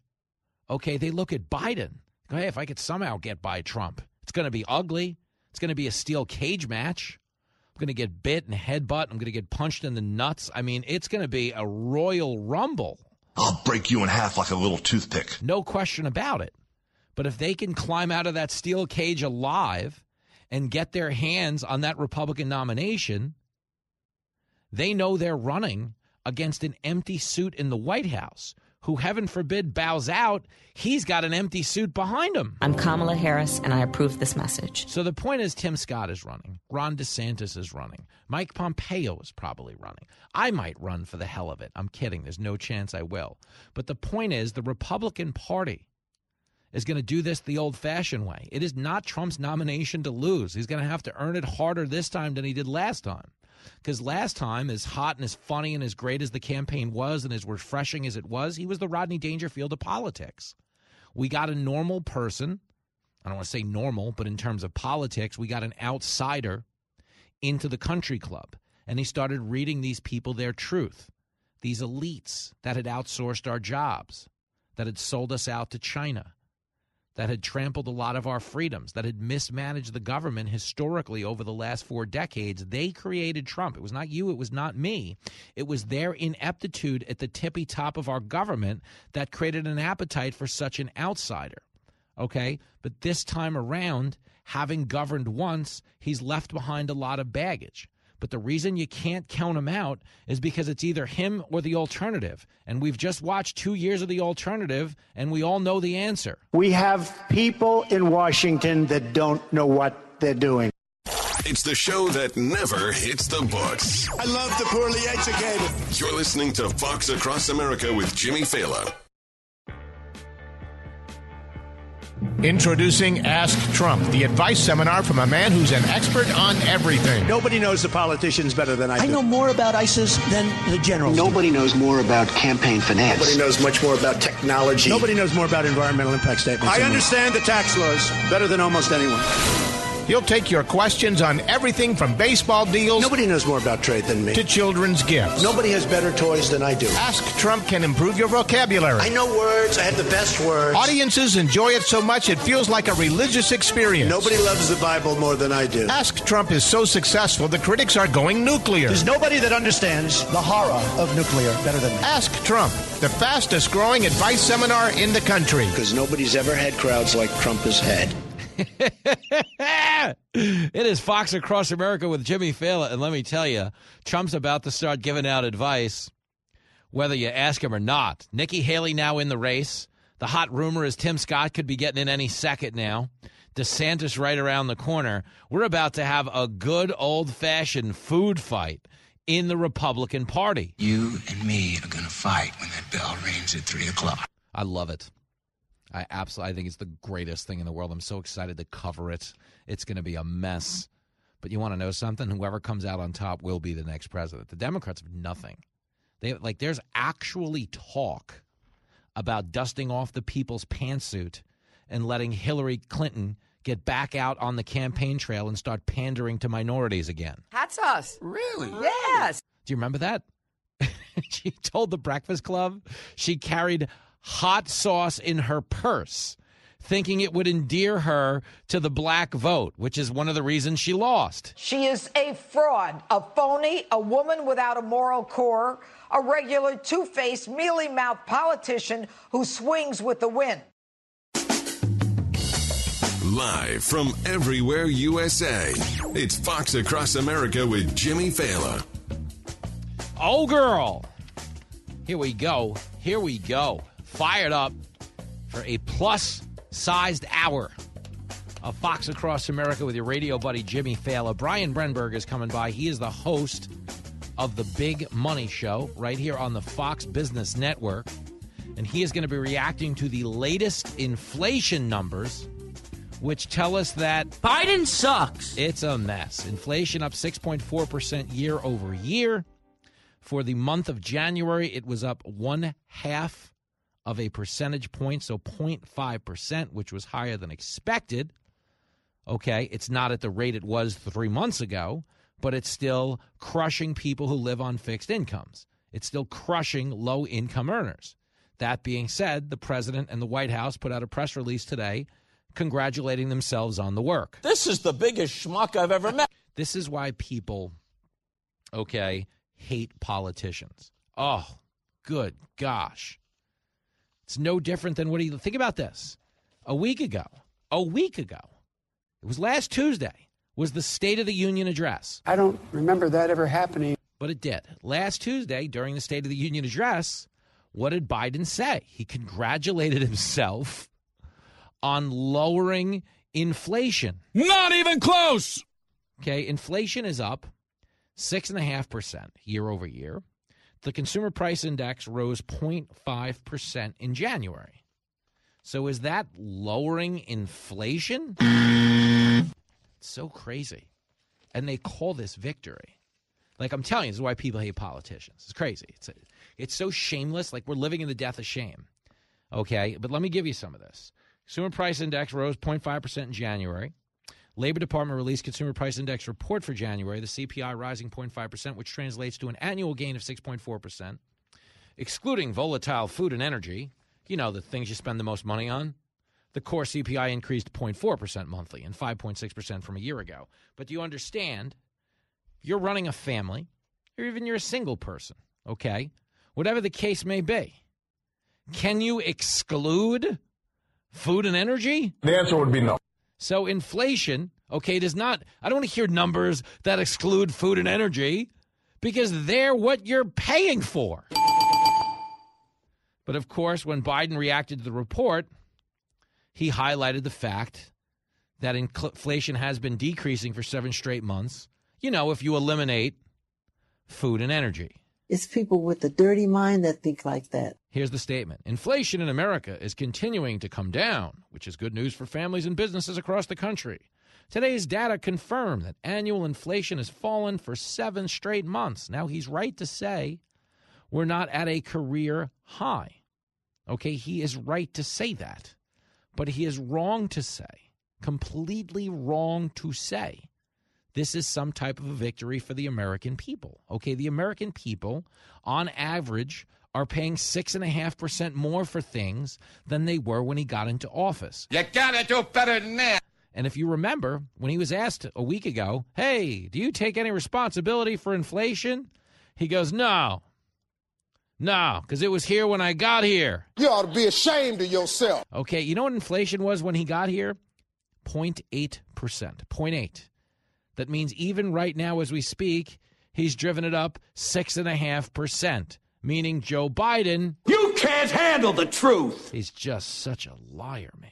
Okay, they look at Biden. Go, hey, if I could somehow get by Trump, it's going to be ugly. It's going to be a steel cage match. I'm going to get bit and headbutt. I'm going to get punched in the nuts. I mean, it's going to be a royal rumble. I'll break you in half like a little toothpick. No question about it. But if they can climb out of that steel cage alive and get their hands on that Republican nomination, they know they're running against an empty suit in the White House, who, heaven forbid, bows out. He's got an empty suit behind him. I'm Kamala Harris, and I approve this message. So the point is, Tim Scott is running. Ron DeSantis is running. Mike Pompeo is probably running. I might run for the hell of it. I'm kidding. There's no chance I will. But the point is, the Republican Party is going to do this the old-fashioned way. It is not Trump's nomination to lose. He's going to have to earn it harder this time than he did last time. Because last time, as hot and as funny and as great as the campaign was and as refreshing as it was, he was the Rodney Dangerfield of politics. We got a normal person. I don't want to say normal, but in terms of politics, we got an outsider into the country club. And he started reading these people their truth, these elites that had outsourced our jobs, that had sold us out to China, that had trampled a lot of our freedoms, that had mismanaged the government historically over the last four decades. They created Trump. It was not you. It was not me. It was their ineptitude at the tippy top of our government that created an appetite for such an outsider. Okay? But this time around, having governed once, he's left behind a lot of baggage. But the reason you can't count him out is because it's either him or the alternative. And we've just watched two years of the alternative, and we all know the answer. We have people in Washington that don't know what they're doing. It's the show that never hits the books. I love the poorly educated. You're listening to Fox Across America with Jimmy Fallon. Introducing Ask Trump, the advice seminar from a man who's an expert on everything. Nobody knows the politicians better than I do. I know more about ISIS than the generals. Nobody knows more about campaign finance. Nobody knows much more about technology. Nobody knows more about environmental impact statements. I understand the tax laws better than almost anyone. He'll take your questions on everything from baseball deals. Nobody knows more about trade than me. To children's gifts. Nobody has better toys than I do. Ask Trump can improve your vocabulary. I know words. I have the best words. Audiences enjoy it so much it feels like a religious experience. Nobody loves the Bible more than I do. Ask Trump is so successful the critics are going nuclear. There's nobody that understands the horror of nuclear better than me. Ask Trump, the fastest growing advice seminar in the country. Because nobody's ever had crowds like Trump has had. It is Fox Across America with Jimmy Fallon, and let me tell you, Trump's about to start giving out advice whether you ask him or not. Nikki Haley now in the race. The hot rumor is Tim Scott could be getting in any second now. DeSantis right around the corner. We're about to have a good old-fashioned food fight in the Republican Party. You and me are going to fight when that bell rings at three o'clock. I love it. I absolutely I think it's the greatest thing in the world. I'm so excited to cover it. It's going to be a mess. But you want to know something? Whoever comes out on top will be the next president. The Democrats have nothing. They like there's actually talk about dusting off the people's pantsuit and letting Hillary Clinton get back out on the campaign trail and start pandering to minorities again. Hats off. Really? Yes. Do you remember that? She told the Breakfast Club she carried hot sauce in her purse, thinking it would endear her to the black vote, which is one of the reasons she lost. She is a fraud, a phony, a woman without a moral core, a regular two-faced, mealy-mouthed politician who swings with the wind. Live from everywhere U S A, it's Fox Across America with Jimmy Fallon. Oh, girl. Here we go. Here we go. Fired up for a plus sized hour of Fox Across America with your radio buddy Jimmy Fallon. Brian Brenberg is coming by. He is the host of The Big Money Show right here on the Fox Business Network. And he is going to be reacting to the latest inflation numbers, which tell us that Biden sucks. It's a mess. Inflation up six point four percent year over year. For the month of January, it was up one half of a percentage point, so zero point five percent, which was higher than expected. Okay, it's not at the rate it was three months ago, but it's still crushing people who live on fixed incomes. It's still crushing low-income earners. That being said, the president and the White House put out a press release today congratulating themselves on the work. This is the biggest schmuck I've ever met. This is why people, okay, hate politicians. Oh, good gosh. It's no different than what he, think about this. A week ago, a week ago, it was last Tuesday, was the State of the Union address. I don't remember that ever happening. But it did. Last Tuesday, during the State of the Union address, what did Biden say? He congratulated himself on lowering inflation. Not even close! Okay, inflation is up six point five percent year over year. The consumer price index rose zero point five percent in January. So is that lowering inflation? It's so crazy. And they call this victory. Like I'm telling you, this is why people hate politicians. It's crazy. It's, it's so shameless. Like we're living in the death of shame. Okay, but let me give you some of this. Consumer price index rose zero point five percent in January. Labor Department released Consumer Price Index report for January, the C P I rising zero point five percent, which translates to an annual gain of six point four percent, excluding volatile food and energy, you know, the things you spend the most money on. The core C P I increased zero point four percent monthly and five point six percent from a year ago. But do you understand? You're running a family, or even you're a single person, okay? Whatever the case may be, can you exclude food and energy? The answer would be no. So inflation, okay, does not, I don't want to hear numbers that exclude food and energy because they're what you're paying for. But, of course, when Biden reacted to the report, he highlighted the fact that inflation has been decreasing for seven straight months, you know, if you eliminate food and energy. It's people with a dirty mind that think like that. Here's the statement. Inflation in America is continuing to come down, which is good news for families and businesses across the country. Today's data confirm that annual inflation has fallen for seven straight months. Now, he's right to say we're not at a career high. Okay, he is right to say that. But he is wrong to say, completely wrong to say, this is some type of a victory for the American people. Okay, the American people, on average, are paying six point five percent more for things than they were when he got into office. You gotta do better than that. And if you remember, when he was asked a week ago, hey, do you take any responsibility for inflation? He goes, no. No, because it was here when I got here. You ought to be ashamed of yourself. Okay, you know what inflation was when he got here? zero point eight percent. zero point eight. That means even right now as we speak, he's driven it up six point five percent, meaning Joe Biden, you can't handle the truth. He's just such a liar, man.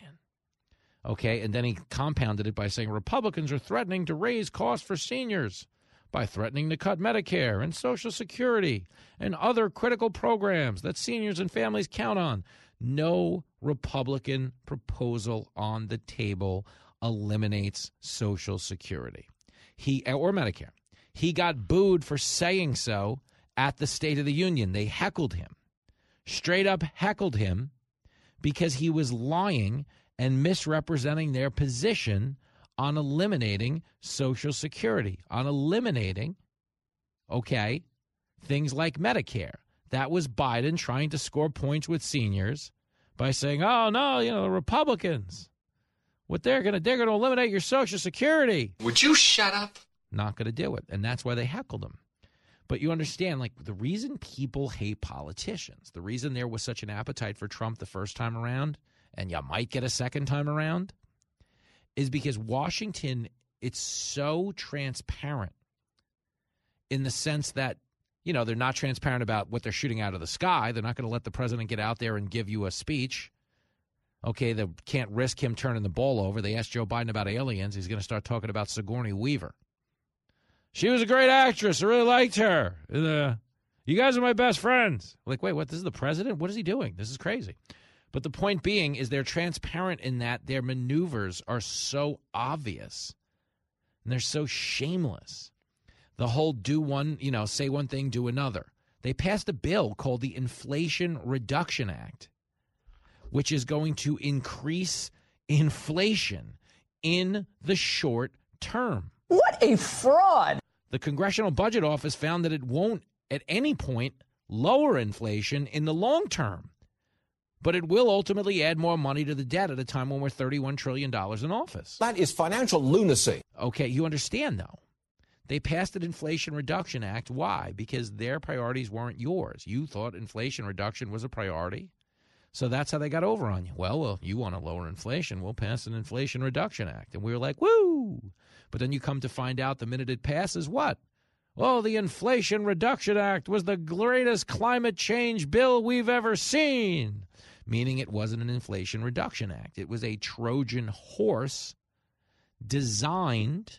Okay, and then he compounded it by saying Republicans are threatening to raise costs for seniors by threatening to cut Medicare and Social Security and other critical programs that seniors and families count on. No Republican proposal on the table eliminates Social Security he or Medicare. He got booed for saying so at the State of the Union. They heckled him, straight up heckled him, because he was lying and misrepresenting their position on eliminating Social Security, on eliminating, okay, things like Medicare. That was Biden trying to score points with seniors by saying, oh, no, you know, the Republicans, what they're going to do, they're going to eliminate your Social Security. Would you shut up? Not going to do it. And that's why they heckled him. But you understand, like, the reason people hate politicians, the reason there was such an appetite for Trump the first time around, and you might get a second time around, is because Washington, it's so transparent in the sense that, you know, they're not transparent about what they're shooting out of the sky. They're not going to let the president get out there and give you a speech. Okay, they can't risk him turning the ball over. They asked Joe Biden about aliens. He's going to start talking about Sigourney Weaver. She was a great actress. I really liked her. Uh, you guys are my best friends. Like, wait, what? This is the president? What is he doing? This is crazy. But the point being is they're transparent in that their maneuvers are so obvious and they're so shameless. The whole do one, you know, say one thing, do another. They passed a bill called the Inflation Reduction Act, which is going to increase inflation in the short term. What a fraud. The Congressional Budget Office found that it won't at any point lower inflation in the long term, but it will ultimately add more money to the debt at a time when we're thirty-one trillion dollars in office. That is financial lunacy. Okay, you understand, though. They passed an Inflation Reduction Act. Why? Because their priorities weren't yours. You thought inflation reduction was a priority, so that's how they got over on you. Well, well, you want to lower inflation. We'll pass an Inflation Reduction Act. And we were like, woo! But then you come to find out the minute it passes, what? Oh, the Inflation Reduction Act was the greatest climate change bill we've ever seen. Meaning it wasn't an Inflation Reduction Act. It was a Trojan horse designed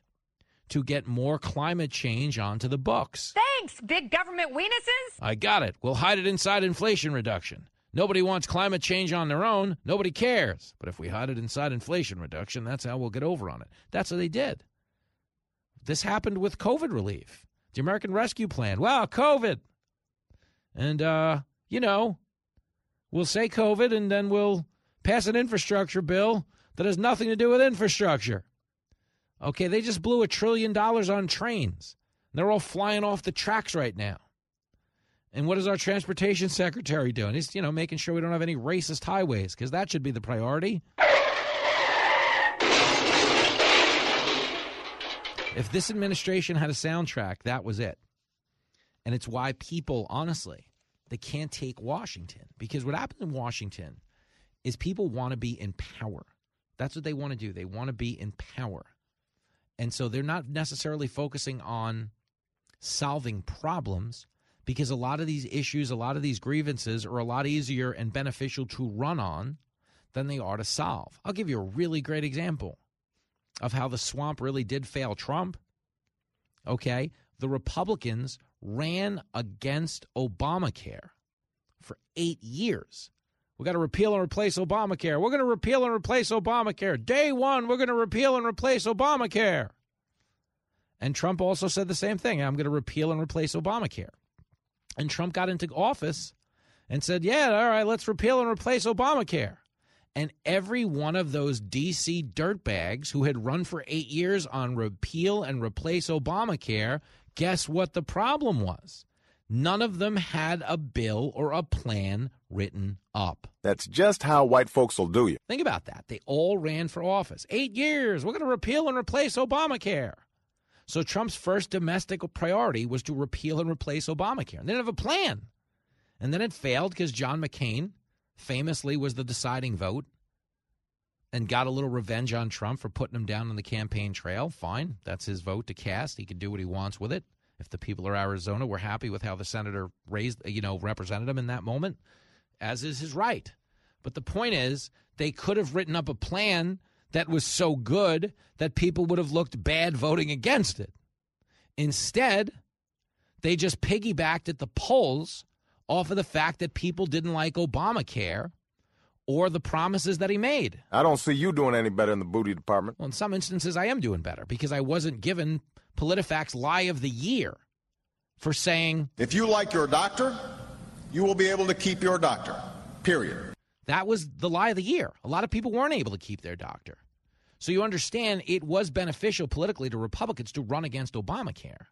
to get more climate change onto the books. Thanks, big government weenuses. I got it. We'll hide it inside inflation reduction. Nobody wants climate change on their own. Nobody cares. But if we hide it inside inflation reduction, that's how we'll get over on it. That's what they did. This happened with COVID relief. The American Rescue Plan. Wow, COVID. And, uh, you know, we'll say COVID and then we'll pass an infrastructure bill that has nothing to do with infrastructure. Okay, they just blew a trillion dollars on trains. They're all flying off the tracks right now. And what is our transportation secretary doing? He's, you know, making sure we don't have any racist highways, because that should be the priority. If this administration had a soundtrack, that was it. And it's why people, honestly, they can't take Washington. Because what happens in Washington is people want to be in power. That's what they want to do. They want to be in power. And so they're not necessarily focusing on solving problems, because a lot of these issues, a lot of these grievances are a lot easier and beneficial to run on than they are to solve. I'll give you a really great example of how the swamp really did fail Trump. Okay, the Republicans ran against Obamacare for eight years. We've got to repeal and replace Obamacare. We're going to repeal and replace Obamacare. Day one, we're going to repeal and replace Obamacare. And Trump also said the same thing. I'm going to repeal and replace Obamacare. And Trump got into office and said, yeah, all right, let's repeal and replace Obamacare. And every one of those D C dirtbags who had run for eight years on repeal and replace Obamacare, guess what the problem was? None of them had a bill or a plan written up. That's just how white folks will do you. Think about that. They all ran for office. Eight years. We're going to repeal and replace Obamacare. So Trump's first domestic priority was to repeal and replace Obamacare. And they didn't have a plan. And then it failed because John McCain famously was the deciding vote and got a little revenge on Trump for putting him down on the campaign trail. Fine. That's his vote to cast. He can do what he wants with it. If the people of Arizona were happy with how the senator raised, you know, represented them in that moment, as is his right. But the point is, they could have written up a plan that was so good that people would have looked bad voting against it. Instead, they just piggybacked at the polls off of the fact that people didn't like Obamacare or the promises that he made. I don't see you doing any better in the booty department. Well, in some instances, I am doing better because I wasn't given PolitiFact's lie of the year for saying, if you like your doctor, you will be able to keep your doctor, period. That was the lie of the year. A lot of people weren't able to keep their doctor. So you understand it was beneficial politically to Republicans to run against Obamacare.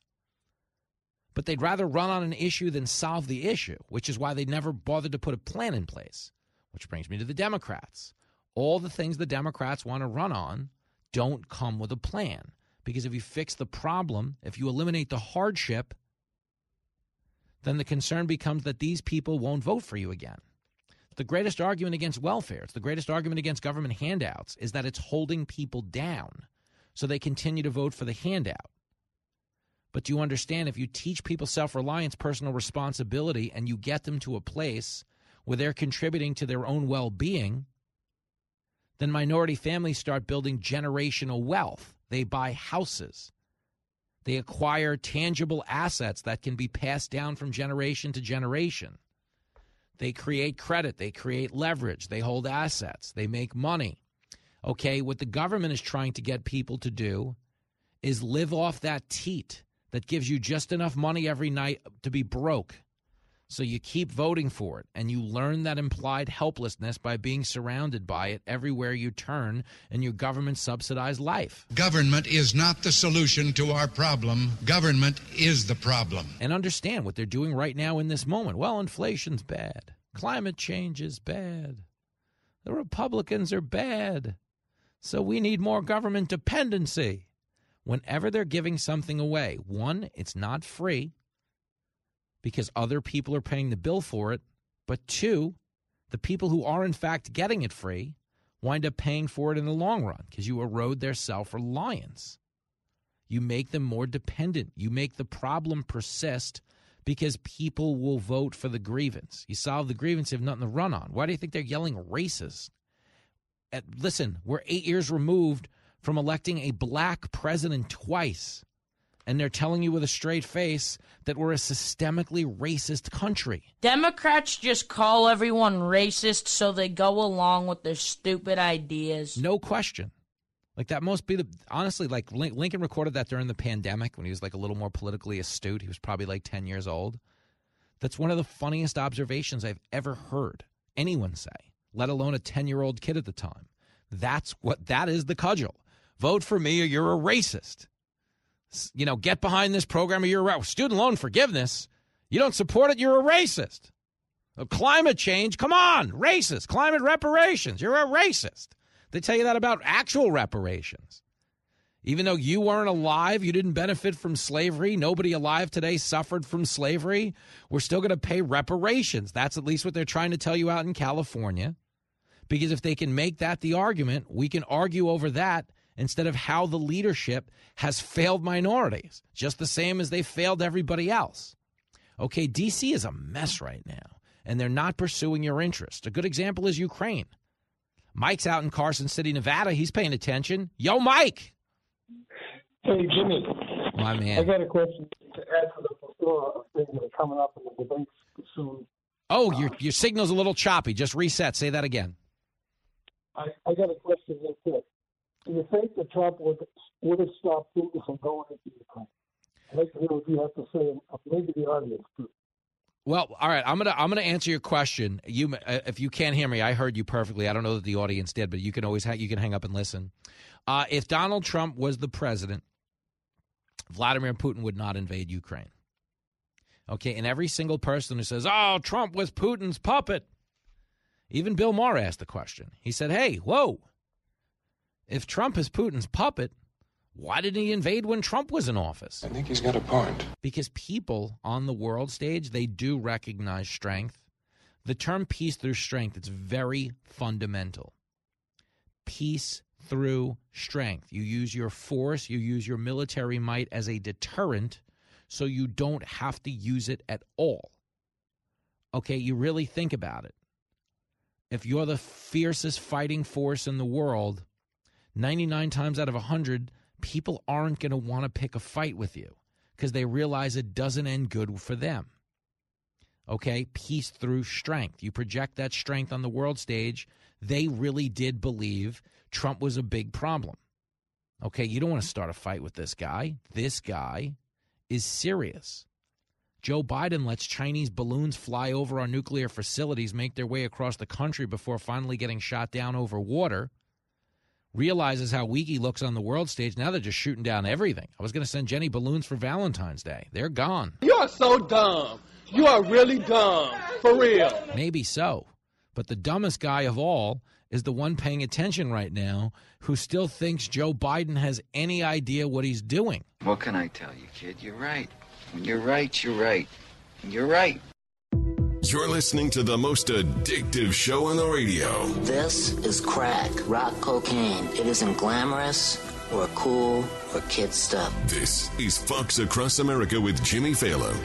But they'd rather run on an issue than solve the issue, which is why they never bothered to put a plan in place. Which brings me to the Democrats. All the things the Democrats want to run on don't come with a plan. Because if you fix the problem, if you eliminate the hardship, then the concern becomes that these people won't vote for you again. The greatest argument against welfare, it's the greatest argument against government handouts, is that it's holding people down so they continue to vote for the handout. But do you understand, if you teach people self-reliance, personal responsibility, and you get them to a place where they're contributing to their own well-being, then minority families start building generational wealth. They buy houses. They acquire tangible assets that can be passed down from generation to generation. They create credit. They create leverage. They hold assets. They make money. Okay, what the government is trying to get people to do is live off that teat that gives you just enough money every night to be broke. So you keep voting for it, and you learn that implied helplessness by being surrounded by it everywhere you turn in your government-subsidized life. Government is not the solution to our problem. Government is the problem. And understand what they're doing right now in this moment. Well, inflation's bad. Climate change is bad. The Republicans are bad. So we need more government dependency. Whenever they're giving something away, one, it's not free, because other people are paying the bill for it, but two, the people who are in fact getting it free wind up paying for it in the long run because you erode their self-reliance. You make them more dependent. You make the problem persist because people will vote for the grievance. You solve the grievance, you have nothing to run on. Why do you think they're yelling racist? At, listen, we're eight years removed from electing a black president twice. And they're telling you with a straight face that we're a systemically racist country. Democrats just call everyone racist so they go along with their stupid ideas. No question. Like, that must be the – honestly, like, Lincoln recorded that during the pandemic when he was, like, a little more politically astute. He was probably, like, ten years old. That's one of the funniest observations I've ever heard anyone say, let alone a ten-year-old kid at the time. That's what – that is the cudgel. Vote for me or you're a racist. You know, get behind this program or you're a student loan forgiveness. You don't support it, you're a racist. Climate change, come on, racist. Climate reparations, you're a racist. They tell you that about actual reparations. Even though you weren't alive, you didn't benefit from slavery, nobody alive today suffered from slavery, we're still going to pay reparations. That's at least what they're trying to tell you out in California. Because if they can make that the argument, we can argue over that instead of how the leadership has failed minorities, just the same as they failed everybody else. Okay, D C is a mess right now, and they're not pursuing your interests. A good example is Ukraine. Mike's out in Carson City, Nevada. He's paying attention. Yo, Mike! Hey, Jimmy. My man. I got a question to add to the plethora of things that are coming up in the debates soon. Oh, uh, your your signal's a little choppy. Just reset. Say that again. I, I got a question real quick. Do you think that Trump would, would have stopped Putin from going into Ukraine? I'd like to hear what you have to say, maybe the audience too. Well, all right, I'm gonna I'm gonna answer your question. You, uh, if you can't hear me, I heard you perfectly. I don't know that the audience did, but you can always ha- you can hang up and listen. Uh, if Donald Trump was the president, Vladimir Putin would not invade Ukraine. Okay, and every single person who says, "Oh, Trump was Putin's puppet," even Bill Maher asked the question. He said, "Hey, whoa. If Trump is Putin's puppet, why didn't he invade when Trump was in office?" I think he's got a point. Because people on the world stage, they do recognize strength. The term peace through strength, it's very fundamental. Peace through strength. You use your force, you use your military might as a deterrent, so you don't have to use it at all. Okay, you really think about it. if you're the fiercest fighting force in the world, ninety-nine times out of one hundred, people aren't going to want to pick a fight with you because they realize it doesn't end good for them. Okay, peace through strength. You project that strength on the world stage. They really did believe Trump was a big problem. Okay, you don't want to start a fight with this guy. This guy is serious. Joe Biden lets Chinese balloons fly over our nuclear facilities, make their way across the country before finally getting shot down over water. Realizes how weak he looks on the world stage. Now they're just shooting down everything. I was going to send Jenny balloons for Valentine's Day. They're gone. You are so dumb. You are really dumb. For real. Maybe so. But the dumbest guy of all is the one paying attention right now who still thinks Joe Biden has any idea what he's doing. What can I tell you, kid? You're right. When you're right, you're right. When you're right. You're listening to the most addictive show on the radio. This is crack, rock cocaine. It isn't glamorous or cool or kid stuff. This is Fox Across America with Jimmy Fallon.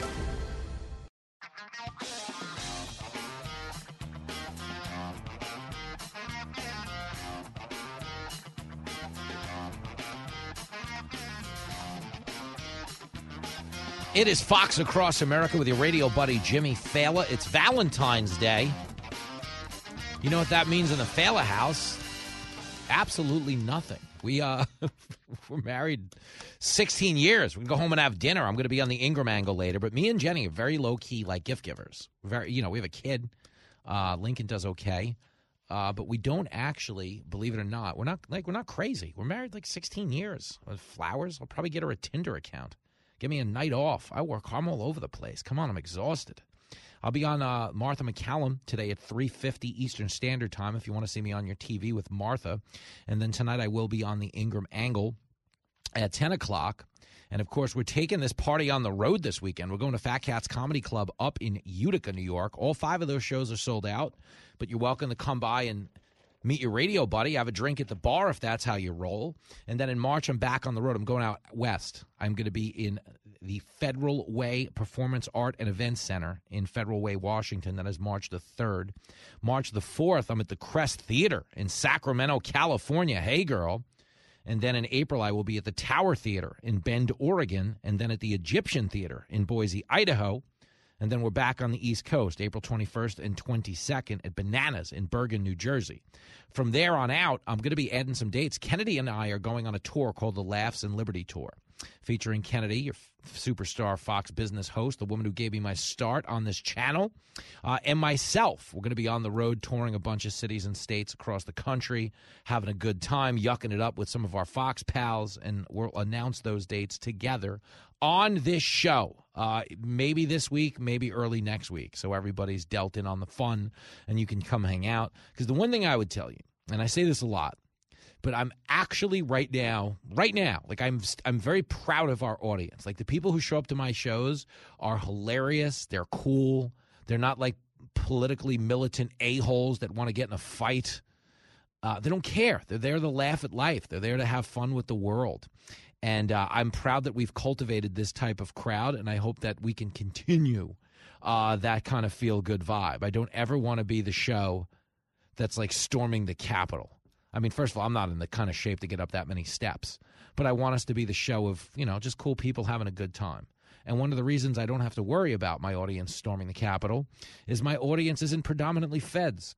It is Fox Across America with your radio buddy, Jimmy Fallon. It's Valentine's Day. You know what that means in the Fallon house? Absolutely nothing. We, uh, we're married sixteen years. We can go home and have dinner. I'm going to be on the Ingraham Angle later. But me and Jenny are very low-key, like, gift givers. Very, you know, we have a kid. Uh, Lincoln does okay. Uh, but we don't actually, believe it or not, we're not, like, we're not crazy. We're married, like, sixteen years. With flowers. I'll probably get her a Tinder account. Give me a night off. I work. I'm all over the place. Come on, I'm exhausted. I'll be on uh, Martha McCallum today at three fifty Eastern Standard Time if you want to see me on your T V with Martha. And then tonight I will be on the Ingraham Angle at ten o'clock. And, of course, we're taking this party on the road this weekend. We're going to Fat Cats Comedy Club up in Utica, New York. All five of those shows are sold out, but you're welcome to come by and meet your radio buddy, have a drink at the bar if that's how you roll. And then in March, I'm back on the road. I'm going out west. I'm going to be in the Federal Way Performance Art and Events Center in Federal Way, Washington. That is March the third. March the fourth, I'm at the Crest Theater in Sacramento, California. Hey, girl. And then in April, I will be at the Tower Theater in Bend, Oregon, and then at the Egyptian Theater in Boise, Idaho. And then we're back on the East Coast, April twenty-first and twenty-second at Bananas in Bergen, New Jersey. From there on out, I'm going to be adding some dates. Kennedy and I are going on a tour called the Laughs and Liberty Tour, featuring Kennedy, your f- superstar Fox business host, the woman who gave me my start on this channel, uh, and myself. We're going to be on the road touring a bunch of cities and states across the country, having a good time, yucking it up with some of our Fox pals, and we'll announce those dates together on this show. Uh, maybe this week, maybe early next week. So everybody's dealt in on the fun and you can come hang out. Because the one thing I would tell you, and I say this a lot, but I'm actually right now, right now, like I'm I'm very proud of our audience. Like the people who show up to my shows are hilarious. They're cool. They're not like politically militant a-holes that want to get in a fight. Uh, they don't care. They're there to laugh at life. They're there to have fun with the world. And uh, I'm proud that we've cultivated this type of crowd, and I hope that we can continue uh, that kind of feel-good vibe. I don't ever want to be the show that's like storming the Capitol. I mean, first of all, I'm not in the kind of shape to get up that many steps, but I want us to be the show of, you know, just cool people having a good time. And one of the reasons I don't have to worry about my audience storming the Capitol is my audience isn't predominantly feds.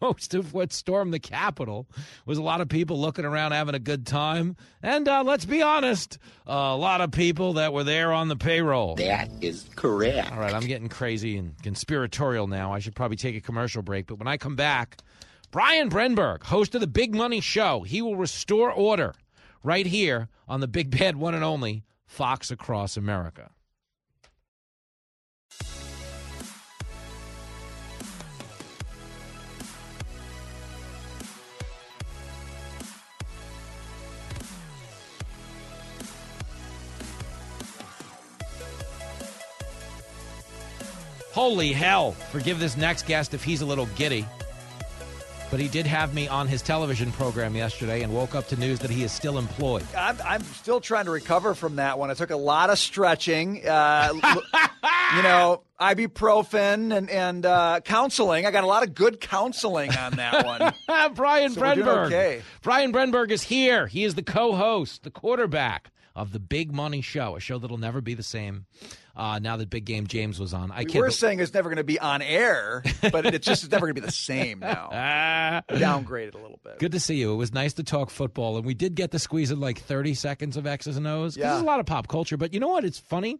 Most of what stormed the Capitol was a lot of people looking around having a good time. And uh, let's be honest, uh, a lot of people that were there on the payroll. That is correct. All right, I'm getting crazy and conspiratorial now. I should probably take a commercial break. But when I come back, Brian Brenberg, host of The Big Money Show, he will restore order right here on the big bad one and only Fox Across America. Holy hell. Forgive this next guest if he's a little giddy. But he did have me on his television program yesterday and woke up to news that he is still employed. I'm, I'm still trying to recover from that one. I took a lot of stretching, uh, you know, ibuprofen and, and uh, counseling. I got a lot of good counseling on that one. Brian so Brenberg. Okay. Brian Brenberg is here. He is the co-host, the quarterback of The Big Money Show, a show that'll never be the same uh, now that Big Game James was on. I we can't were be- saying it's never going to be on air, but it's just it's never going to be the same now. Downgraded a little bit. Good to see you. It was nice to talk football, and we did get to squeeze in like thirty seconds of X's and O's. Yeah. There's a lot of pop culture, but you know what? It's funny.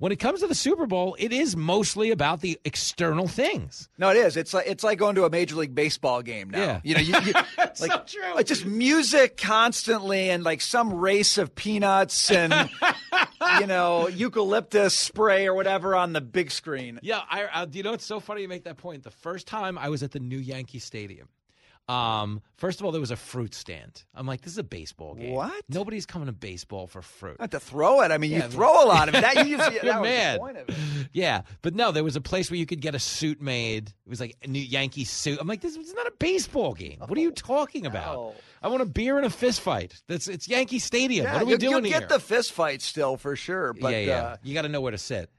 When it comes to the Super Bowl, it is mostly about the external things. No, it is. It's like, it's like going to a Major League Baseball game now. Yeah. You know, you, you, like, so true. It's just music constantly and like some race of peanuts and, you know, eucalyptus spray or whatever on the big screen. Yeah, I, I, you know, it's so funny you make that point. The first time I was at the new Yankee Stadium, um, first of all, there was a fruit stand. I'm like, this is a baseball game. What? Nobody's coming to baseball for fruit. Not to throw it. I mean, yeah, you I mean, throw a lot of it. That, you just, that was mad. The point of it. Yeah, but no, there was a place where you could get a suit made. It was like a new Yankee suit. I'm like, this is not a baseball game. What are you talking about? No. I want a beer and a fist fight. That's it's Yankee Stadium. Yeah, what are we doing here? You get the fist fight still for sure, but yeah, yeah. Uh, you got to know where to sit.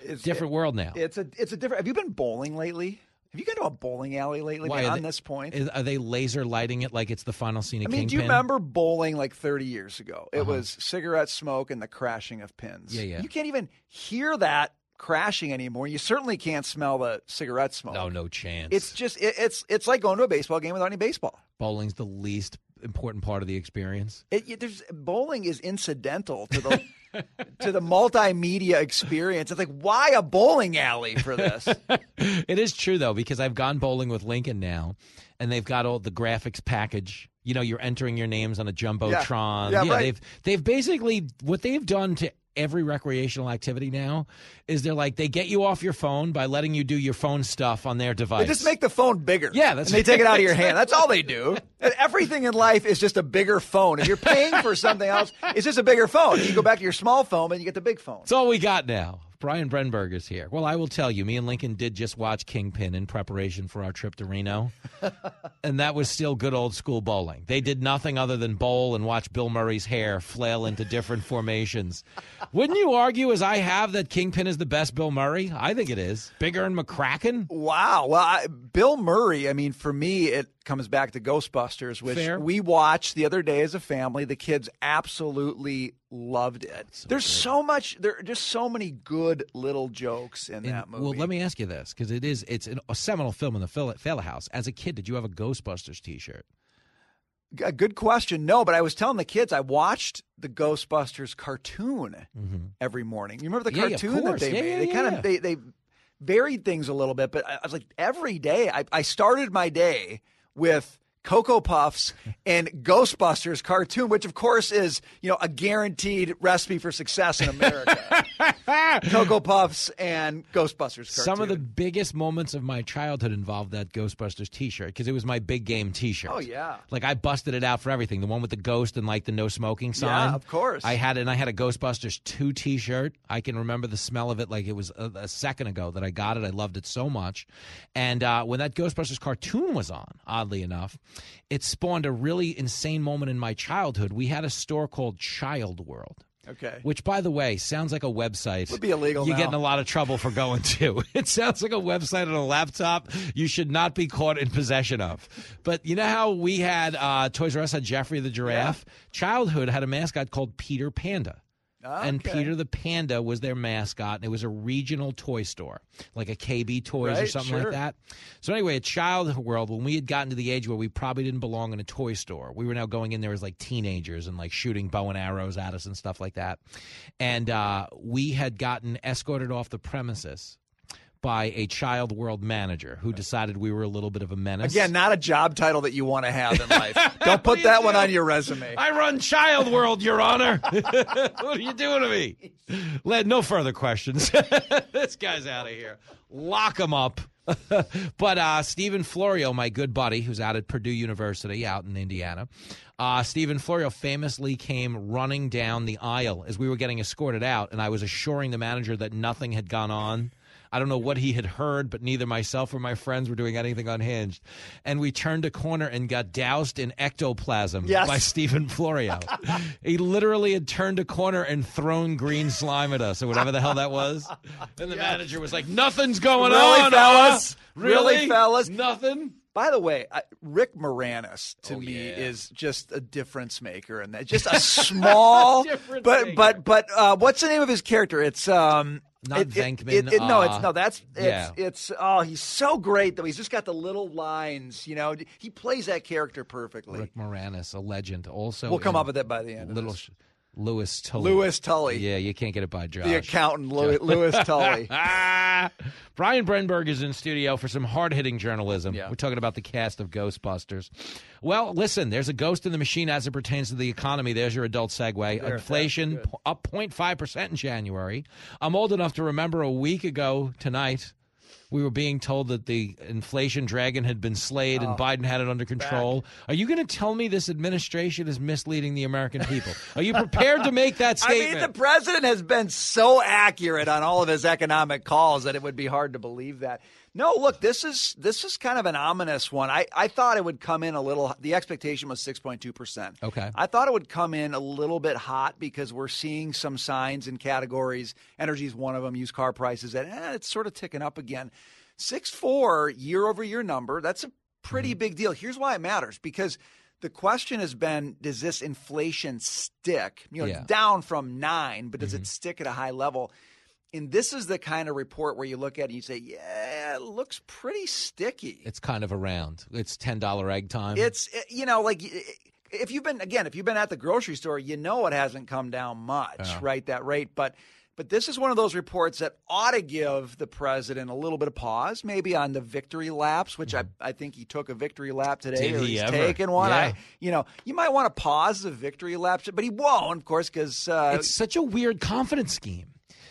It's different it, world now. It's a it's a different. Have you been bowling lately? Have you gone to a bowling alley lately? Why, beyond they, this point, is, are they laser lighting it like it's the final scene of Kingpin? I mean, King do you Pin? Remember bowling like thirty years ago? It uh-huh. was cigarette smoke and the crashing of pins. Yeah, yeah. You can't even hear that crashing anymore. You certainly can't smell the cigarette smoke. No, no chance. It's just it, it's it's like going to a baseball game without any baseball. Bowling's the least important part of the experience. It, it, there's, bowling is incidental to the to the multimedia experience. It's like, why a bowling alley for this? It is true, though, because I've gone bowling with Lincoln now, and they've got all the graphics package. You know, you're entering your names on a Jumbotron. Yeah, yeah, yeah right. They've they've basically, what they've done to every recreational activity now is they're like, they get you off your phone by letting you do your phone stuff on their device. They just make the phone bigger. Yeah, that's and they take it out of your hand. That's all they do. And everything in life is just a bigger phone. If you're paying for something else, it's just a bigger phone. You go back to your small phone and you get the big phone. It's all we got now. Brian Brenberg is here. Well, I will tell you, me and Lincoln did just watch Kingpin in preparation for our trip to Reno, and that was still good old school bowling. They did nothing other than bowl and watch Bill Murray's hair flail into different formations. Wouldn't you argue, as I have, that Kingpin is the best Bill Murray? I think it is. Bigger and McCracken? Wow. Well, I, Bill Murray, I mean, for me, it comes back to Ghostbusters, which Fair. We watched the other day as a family. The kids absolutely loved it. So There's good. so much. There are just so many good little jokes in and, that movie. Well, let me ask you this, because it is it's an, a seminal film in the Fella House. As a kid, did you have a Ghostbusters T-shirt? A good question. No, but I was telling the kids I watched the Ghostbusters cartoon mm-hmm. every morning. You remember the yeah, cartoon that they yeah, made? Yeah, they yeah, kind of yeah. they they varied things a little bit, but I was like every day. I, I started my day with Cocoa Puffs and Ghostbusters cartoon, which, of course, is, you know, a guaranteed recipe for success in America. Cocoa Puffs and Ghostbusters cartoon. Some of the biggest moments of my childhood involved that Ghostbusters T-shirt, because it was my big game T-shirt. Oh, yeah. Like, I busted it out for everything. The one with the ghost and, like, the no smoking sign. Yeah, of course. I had it, and I had a Ghostbusters two T-shirt. I can remember the smell of it like it was a, a second ago that I got it. I loved it so much. And uh, when that Ghostbusters cartoon was on, oddly enough, it spawned a really insane moment in my childhood. We had a store called Child World. Okay. Which, by the way, sounds like a website. Would be illegal. You're now. Getting a lot of trouble for going to. It sounds like a website on a laptop you should not be caught in possession of. But you know how we had uh, Toys R Us had Jeffrey the Giraffe? Yeah. Childhood had a mascot called Peter Panda. Okay. And Peter the Panda was their mascot, and it was a regional toy store, like a K B Toys right, or something sure. like that. So anyway, at Child World, when we had gotten to the age where we probably didn't belong in a toy store, we were now going in there as, like, teenagers and, like, shooting bow and arrows at us and stuff like that. And uh, we had gotten escorted off the premises by a Child World manager who decided we were a little bit of a menace. Again, not a job title that you want to have in life. Don't put do that do? one on your resume. I run Child World, Your Honor. What are you doing to me? Led, no further questions. This guy's out of here. Lock him up. But uh, Stephen Florio, my good buddy, who's out at Purdue University out in Indiana, uh, Stephen Florio famously came running down the aisle as we were getting escorted out, and I was assuring the manager that nothing had gone on. I don't know what he had heard, but neither myself or my friends were doing anything unhinged. And we turned a corner and got doused in ectoplasm yes. by Stephen Florio. He literally had turned a corner and thrown green slime at us or whatever the hell that was. And the yes. manager was like, nothing's going really, on, fellas. Really? really, fellas? Nothing? By the way, I, Rick Moranis to oh, me yeah. is just a difference maker, and that just a small, a but, but but but uh, what's the name of his character? It's um, not it, Venkman. It, it, it, uh, no, it's no. That's it's, yeah. it's oh, he's so great though. He's just got the little lines, you know. He plays that character perfectly. Rick Moranis, a legend. Also, we'll come up with that by the end. Little. Of this. Louis Tully. Louis Tully. Yeah, you can't get it by Josh. The accountant, Louis, Louis Tully. Brian Brenberg is in studio for some hard-hitting journalism. Yeah. We're talking about the cast of Ghostbusters. Well, listen, there's a ghost in the machine as it pertains to the economy. There's your adult segue. There, Inflation p- up zero point five percent in January. I'm old enough to remember a week ago tonight, we were being told that the inflation dragon had been slayed oh, and Biden had it under control. Back. Are you going to tell me this administration is misleading the American people? Are you prepared to make that statement? I mean, the president has been so accurate on all of his economic calls that it would be hard to believe that. No, look, this is this is kind of an ominous one. I, I thought it would come in a little – the expectation was six point two percent. Okay. I thought it would come in a little bit hot because we're seeing some signs in categories. Energy is one of them, used car prices. And eh, it's sort of ticking up again. six point four year-over-year number, that's a pretty mm-hmm. big deal. Here's why it matters, because – the question has been, does this inflation stick? You know, yeah. it's down from nine, but does mm-hmm. it stick at a high level? And this is the kind of report where you look at it and you say, yeah, it looks pretty sticky. It's kind of around. It's ten dollar egg time. It's, you know, like if you've been, again, if you've been at the grocery store, you know it hasn't come down much, uh-huh. right, that rate. But but this is one of those reports that ought to give the president a little bit of pause, maybe on the victory laps, which I, I think he took a victory lap today. Did or he he's ever. taken one. Yeah. I, you know, you might want to pause the victory laps, but he won't, of course, because uh, it's such a weird confidence scheme.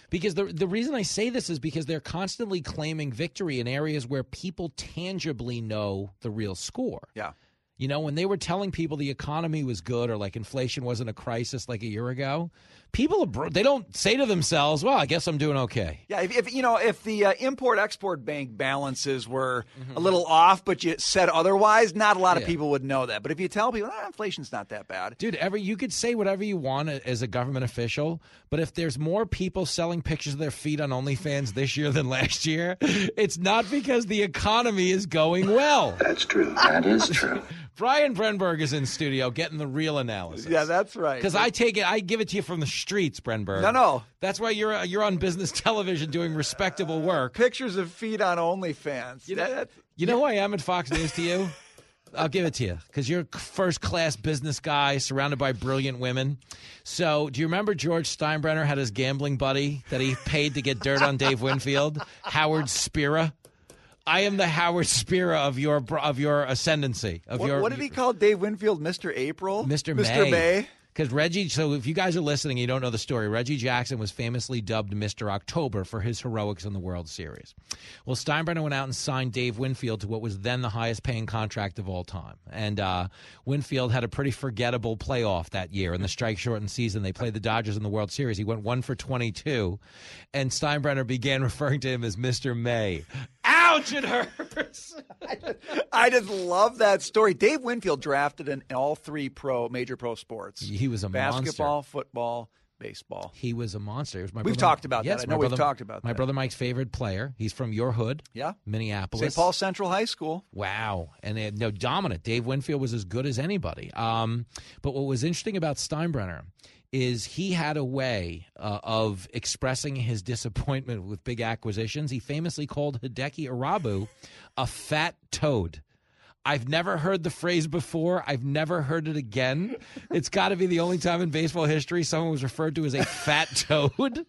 Because the the reason I say this is because they're constantly claiming victory in areas where people tangibly know the real score. Yeah. You know, when they were telling people the economy was good or like inflation wasn't a crisis like a year ago, people, they don't say to themselves, well, I guess I'm doing okay. Yeah, if, if you know, if the uh, Import-Export Bank balances were mm-hmm. a little off, but you said otherwise, not a lot of yeah. people would know that. But if you tell people, ah, inflation's not that bad. Dude, every, you could say whatever you want as a government official, but if there's more people selling pictures of their feet on OnlyFans this year than last year, it's not because the economy is going well. That's true. That is true. Brian Brenberg is in studio getting the real analysis. Yeah, that's right. Because I take it, I give it to you from the streets, Brenberg. No, no. That's why you're you're on business television doing respectable work. Uh, pictures of feet on OnlyFans. You know, that, you know yeah. who I am at Fox News to you? I'll give it to you because you're a first-class business guy surrounded by brilliant women. So do you remember George Steinbrenner had his gambling buddy that he paid to get dirt on Dave Winfield, Howard Spira? I am the Howard Spira of your of your ascendancy. Of what, your, what did he call Dave Winfield? Mister April? Mister Mister May. Because Reggie, so if you guys are listening and you don't know the story, Reggie Jackson was famously dubbed Mister October for his heroics in the World Series. Well, Steinbrenner went out and signed Dave Winfield to what was then the highest-paying contract of all time. And uh, Winfield had a pretty forgettable playoff that year in the strike-shortened season. They played the Dodgers in the World Series. He went one for twenty-two, and Steinbrenner began referring to him as Mister May. Ouch, it hurts. I, just, I just love that story. Dave Winfield drafted in all three pro major pro sports. He was a basketball, monster. Basketball, football, baseball. He was a monster. It was my we've brother, talked about yes, that. I know brother, we've talked about my that. My brother Mike's favorite player. He's from your hood. Yeah. Minneapolis. Saint Paul Central High School. Wow. And they had, no dominant. Dave Winfield was as good as anybody. Um, but what was interesting about Steinbrenner is he had a way uh, of expressing his disappointment with big acquisitions. He famously called Hideki Arabu a fat toad. I've never heard the phrase before. I've never heard it again. It's got to be the only time in baseball history someone was referred to as a fat toad.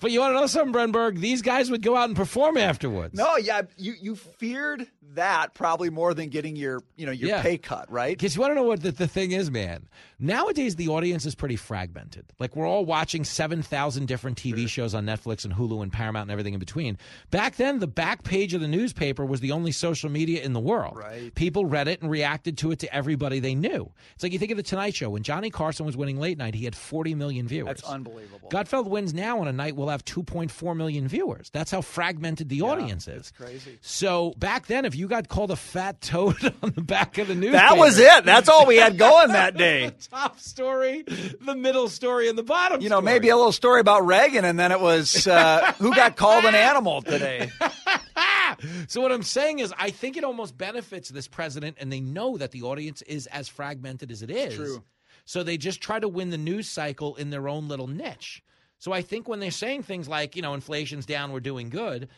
But you want to know something, Brenberg? These guys would go out and perform afterwards. No, yeah, you, you feared that probably more than getting your, you know, your yeah. pay cut, right? Because you want to know what the, the thing is, man. Nowadays, the audience is pretty fragmented. Like, we're all watching seven thousand different T V sure. shows on Netflix and Hulu and Paramount and everything in between. Back then, the back page of the newspaper was the only social media in the world. Right. People read it and reacted to it to everybody they knew. It's like you think of The Tonight Show. When Johnny Carson was winning late night, he had forty million viewers. That's unbelievable. Gutfeld wins now on a night we'll have two point four million viewers. That's how fragmented the yeah, audience is. That's crazy. So back then, if you got called a fat toad on the back of the newspaper. That was it. That's all we had going that day. The top story, the middle story, and the bottom story. You know, story. Maybe a little story about Reagan, and then it was uh, who got called an animal today. So what I'm saying is I think it almost benefits this president, and they know that the audience is as fragmented as it is. True. So they just try to win the news cycle in their own little niche. So I think when they're saying things like, you know, inflation's down, we're doing good,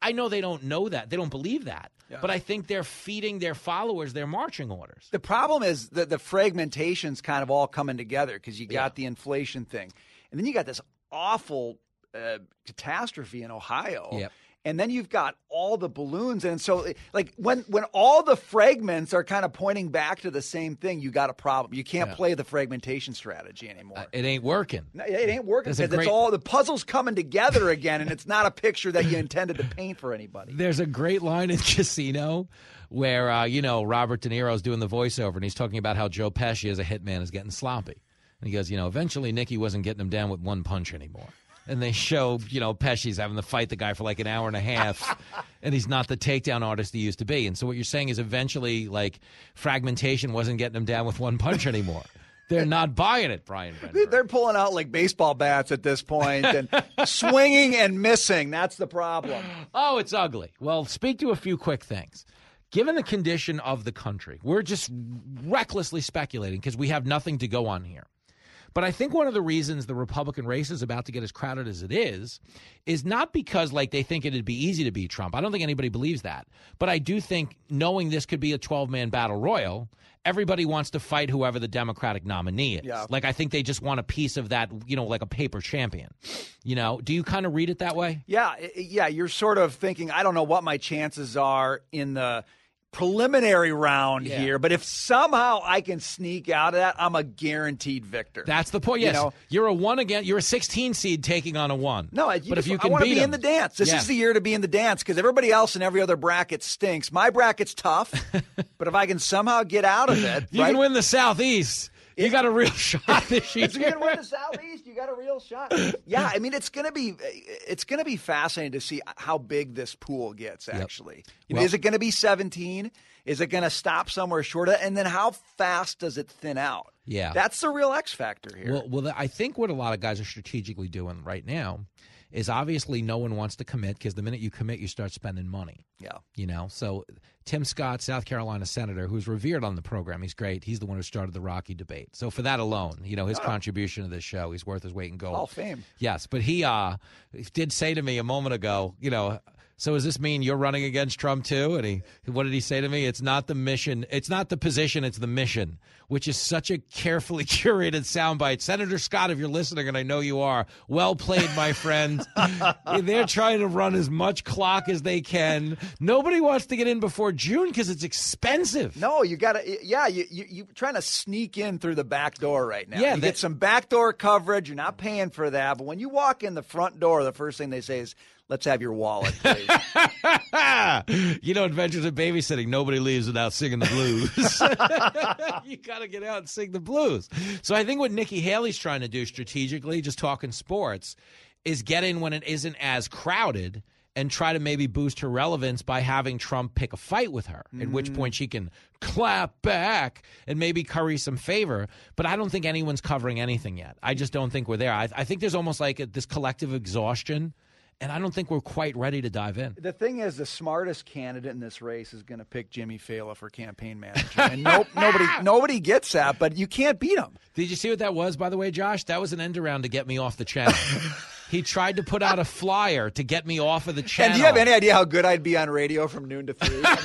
I know they don't know that. They don't believe that. Yeah. But I think they're feeding their followers their marching orders. The problem is that the fragmentation's kind of all coming together because you got yeah. the inflation thing. And then you got this awful uh, catastrophe in Ohio. Yep. And then you've got all the balloons. And so, like, when, when all the fragments are kind of pointing back to the same thing, you got a problem. You can't yeah. play the fragmentation strategy anymore. Uh, it ain't working. No, it ain't working. Because great... it's all the puzzle's coming together again, and it's not a picture that you intended to paint for anybody. There's a great line in Casino where, uh, you know, Robert De Niro's doing the voiceover, and he's talking about how Joe Pesci as a hitman is getting sloppy. And he goes, you know, eventually Nikki wasn't getting him down with one punch anymore. And they show, you know, Pesci's having to fight the guy for like an hour and a half, and he's not the takedown artist he used to be. And so what you're saying is eventually, like, fragmentation wasn't getting him down with one punch anymore. They're not buying it, Brian Brenberg. They're pulling out like baseball bats at this point and swinging and missing. That's the problem. Oh, it's ugly. Well, speak to a few quick things. Given the condition of the country, we're just recklessly speculating because we have nothing to go on here. But I think one of the reasons the Republican race is about to get as crowded as it is is not because, like, they think it'd be easy to beat Trump. I don't think anybody believes that. But I do think, knowing this could be a twelve-man battle royal, everybody wants to fight whoever the Democratic nominee is. Yeah. Like, I think they just want a piece of that, you know, like a paper champion. You know, do you kind of read it that way? Yeah, yeah. You're sort of thinking, I don't know what my chances are in the – preliminary round yeah. here, but if somehow I can sneak out of that, I'm a guaranteed victor. That's the point. Yes, you know? You're a one again. You're a sixteen seed taking on a one. No, you but just, if you can, I want to be them. in the dance. This yeah. is the year to be in the dance because everybody else in every other bracket stinks. My bracket's tough, but if I can somehow get out of it, you right? can win the Southeast. You it, got a real shot this year. If you can win the Southeast, you got a real shot. Yeah, I mean, it's going to be it's going to be fascinating to see how big this pool gets, actually. Yep. Well, is it going to be seventeen? Is it going to stop somewhere short? And then how fast does it thin out? Yeah. That's the real X factor here. Well, well, I think what a lot of guys are strategically doing right now is obviously no one wants to commit because the minute you commit, you start spending money. Yeah. You know, so Tim Scott, South Carolina senator, who's revered on the program, he's great. He's the one who started the Rocky debate. So for that alone, you know, his oh. contribution to this show, he's worth his weight in gold. All fame. Yes. But he uh, did say to me a moment ago, you know, so does this mean you're running against Trump too? And he, what did he say to me? It's not the mission. It's not the position. It's the mission, which is such a carefully curated soundbite. Senator Scott, if you're listening, and I know you are, well played, my friend. They're trying to run as much clock as they can. Nobody wants to get in before June because it's expensive. No, you got to. Yeah, you, you, you're trying to sneak in through the back door right now. Yeah, you that, get some backdoor coverage. You're not paying for that. But when you walk in the front door, the first thing they say is, let's have your wallet, please. You know, Adventures in Babysitting, nobody leaves without singing the blues. You got to get out and sing the blues. So I think what Nikki Haley's trying to do strategically, just talking sports, is get in when it isn't as crowded and try to maybe boost her relevance by having Trump pick a fight with her, mm-hmm. at which point she can clap back and maybe curry some favor. But I don't think anyone's covering anything yet. I just don't think we're there. I, I think there's almost like a, this collective exhaustion. And I don't think we're quite ready to dive in. The thing is, the smartest candidate in this race is going to pick Jimmy Fallon for campaign manager. And nope, nobody nobody gets that, but you can't beat him. Did you see what that was, by the way, Josh? That was an end around to get me off the channel. He tried to put out a flyer to get me off of the channel. And do you have any idea how good I'd be on radio from noon to three? I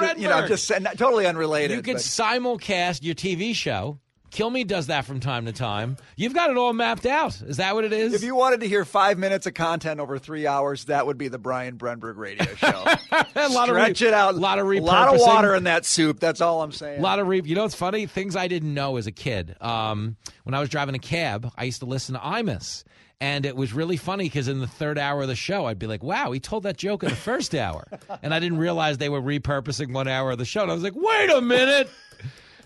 mean, to, you know, just totally unrelated. You could but. simulcast your T V show. Kill Me does that from time to time. You've got it all mapped out. Is that what it is? If you wanted to hear five minutes of content over three hours, that would be the Brian Brenberg radio show. a lot Stretch of re- it out. A lot of repurposing. A lot of water in that soup. That's all I'm saying. A lot of re- You know what's funny? Things I didn't know as a kid. Um, when I was driving a cab, I used to listen to Imus. And it was really funny because in the third hour of the show, I'd be like, wow, he told that joke in the first hour. And I didn't realize they were repurposing one hour of the show. And I was like, wait a minute.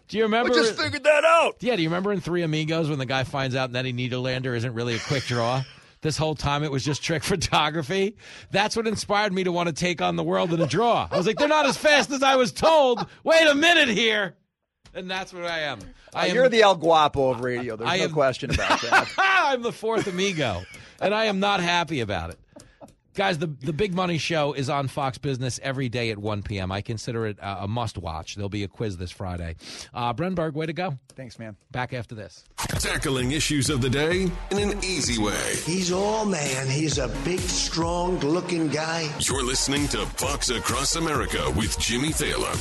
Do you remember? We just figured that out. Yeah, do you remember in Three Amigos when the guy finds out Nettie Niederlander isn't really a quick draw? This whole time it was just trick photography. That's what inspired me to want to take on the world in a draw. I was like, they're not as fast as I was told. Wait a minute here. And that's what I am. I am You're the El Guapo of radio. There's I no am, question about that. I'm the fourth amigo, and I am not happy about it. Guys, the, the Big Money Show is on Fox Business every day at one p.m. I consider it uh, a must-watch. There'll be a quiz this Friday. Uh, Brenberg, way to go. Thanks, man. Back after this. Tackling issues of the day in an easy way. He's all man. He's a big, strong-looking guy. You're listening to Fox Across America with Jimmy Thaler.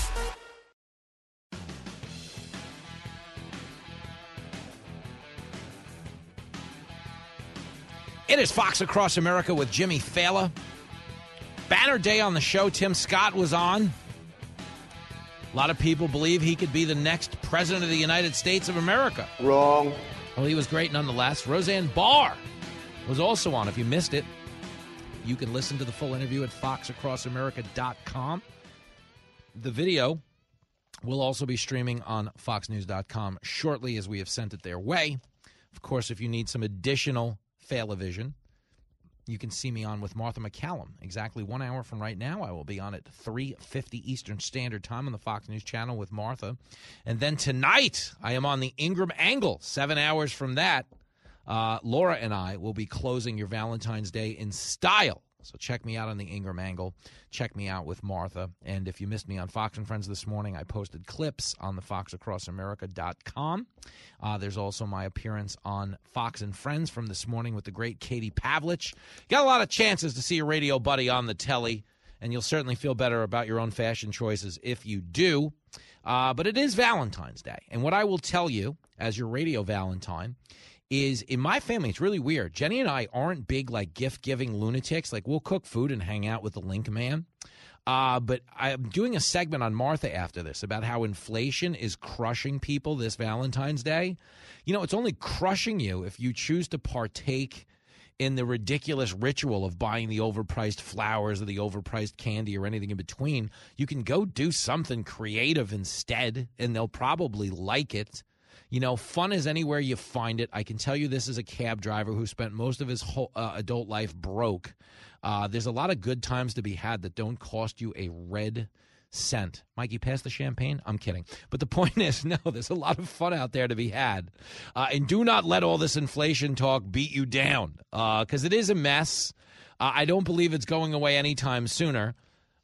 It is Fox Across America with Jimmy Fallon. Banner day on the show. Tim Scott was on. A lot of people believe he could be the next president of the United States of America. Wrong. Well, he was great nonetheless. Roseanne Barr was also on. If you missed it, you can listen to the full interview at fox across america dot com. The video will also be streaming on fox news dot com shortly as we have sent it their way. Of course, if you need some additional Failavision, you can see me on with Martha McCallum exactly one hour from right now. I will be on at three fifty Eastern Standard Time on the Fox News Channel with Martha. And then tonight, I am on the Ingraham Angle. Seven hours from that, uh, Laura and I will be closing your Valentine's Day in style. So check me out on the Ingraham Angle. Check me out with Martha. And if you missed me on Fox and Friends this morning, I posted clips on the fox across america dot com. Uh, there's also my appearance on Fox and Friends from this morning with the great Katie Pavlich. Got a lot of chances to see your radio buddy on the telly, and you'll certainly feel better about your own fashion choices if you do. Uh, but it is Valentine's Day. And what I will tell you as your radio Valentine is, in my family, it's really weird. Jenny and I aren't big, like, gift-giving lunatics. Like, we'll cook food and hang out with the Link Man. Uh, but I'm doing a segment on Martha after this about how inflation is crushing people this Valentine's Day. You know, it's only crushing you if you choose to partake in the ridiculous ritual of buying the overpriced flowers or the overpriced candy or anything in between. You can go do something creative instead, and they'll probably like it. You know, fun is anywhere you find it. I can tell you this as a cab driver who spent most of his whole uh, adult life broke. Uh, there's a lot of good times to be had that don't cost you a red cent. Mikey, pass the champagne? I'm kidding. But the point is, no, there's a lot of fun out there to be had. Uh, and do not let all this inflation talk beat you down, because uh, it is a mess. Uh, I don't believe it's going away anytime sooner.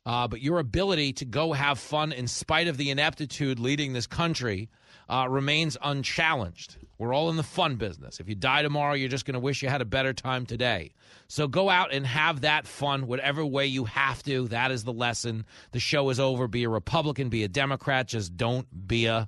Uh, but your ability to go have fun in spite of the ineptitude leading this country uh, remains unchallenged. We're all in the fun business. If you die tomorrow, you're just going to wish you had a better time today. So go out and have that fun whatever way you have to. That is the lesson. The show is over. Be a Republican. Be a Democrat. Just don't be a...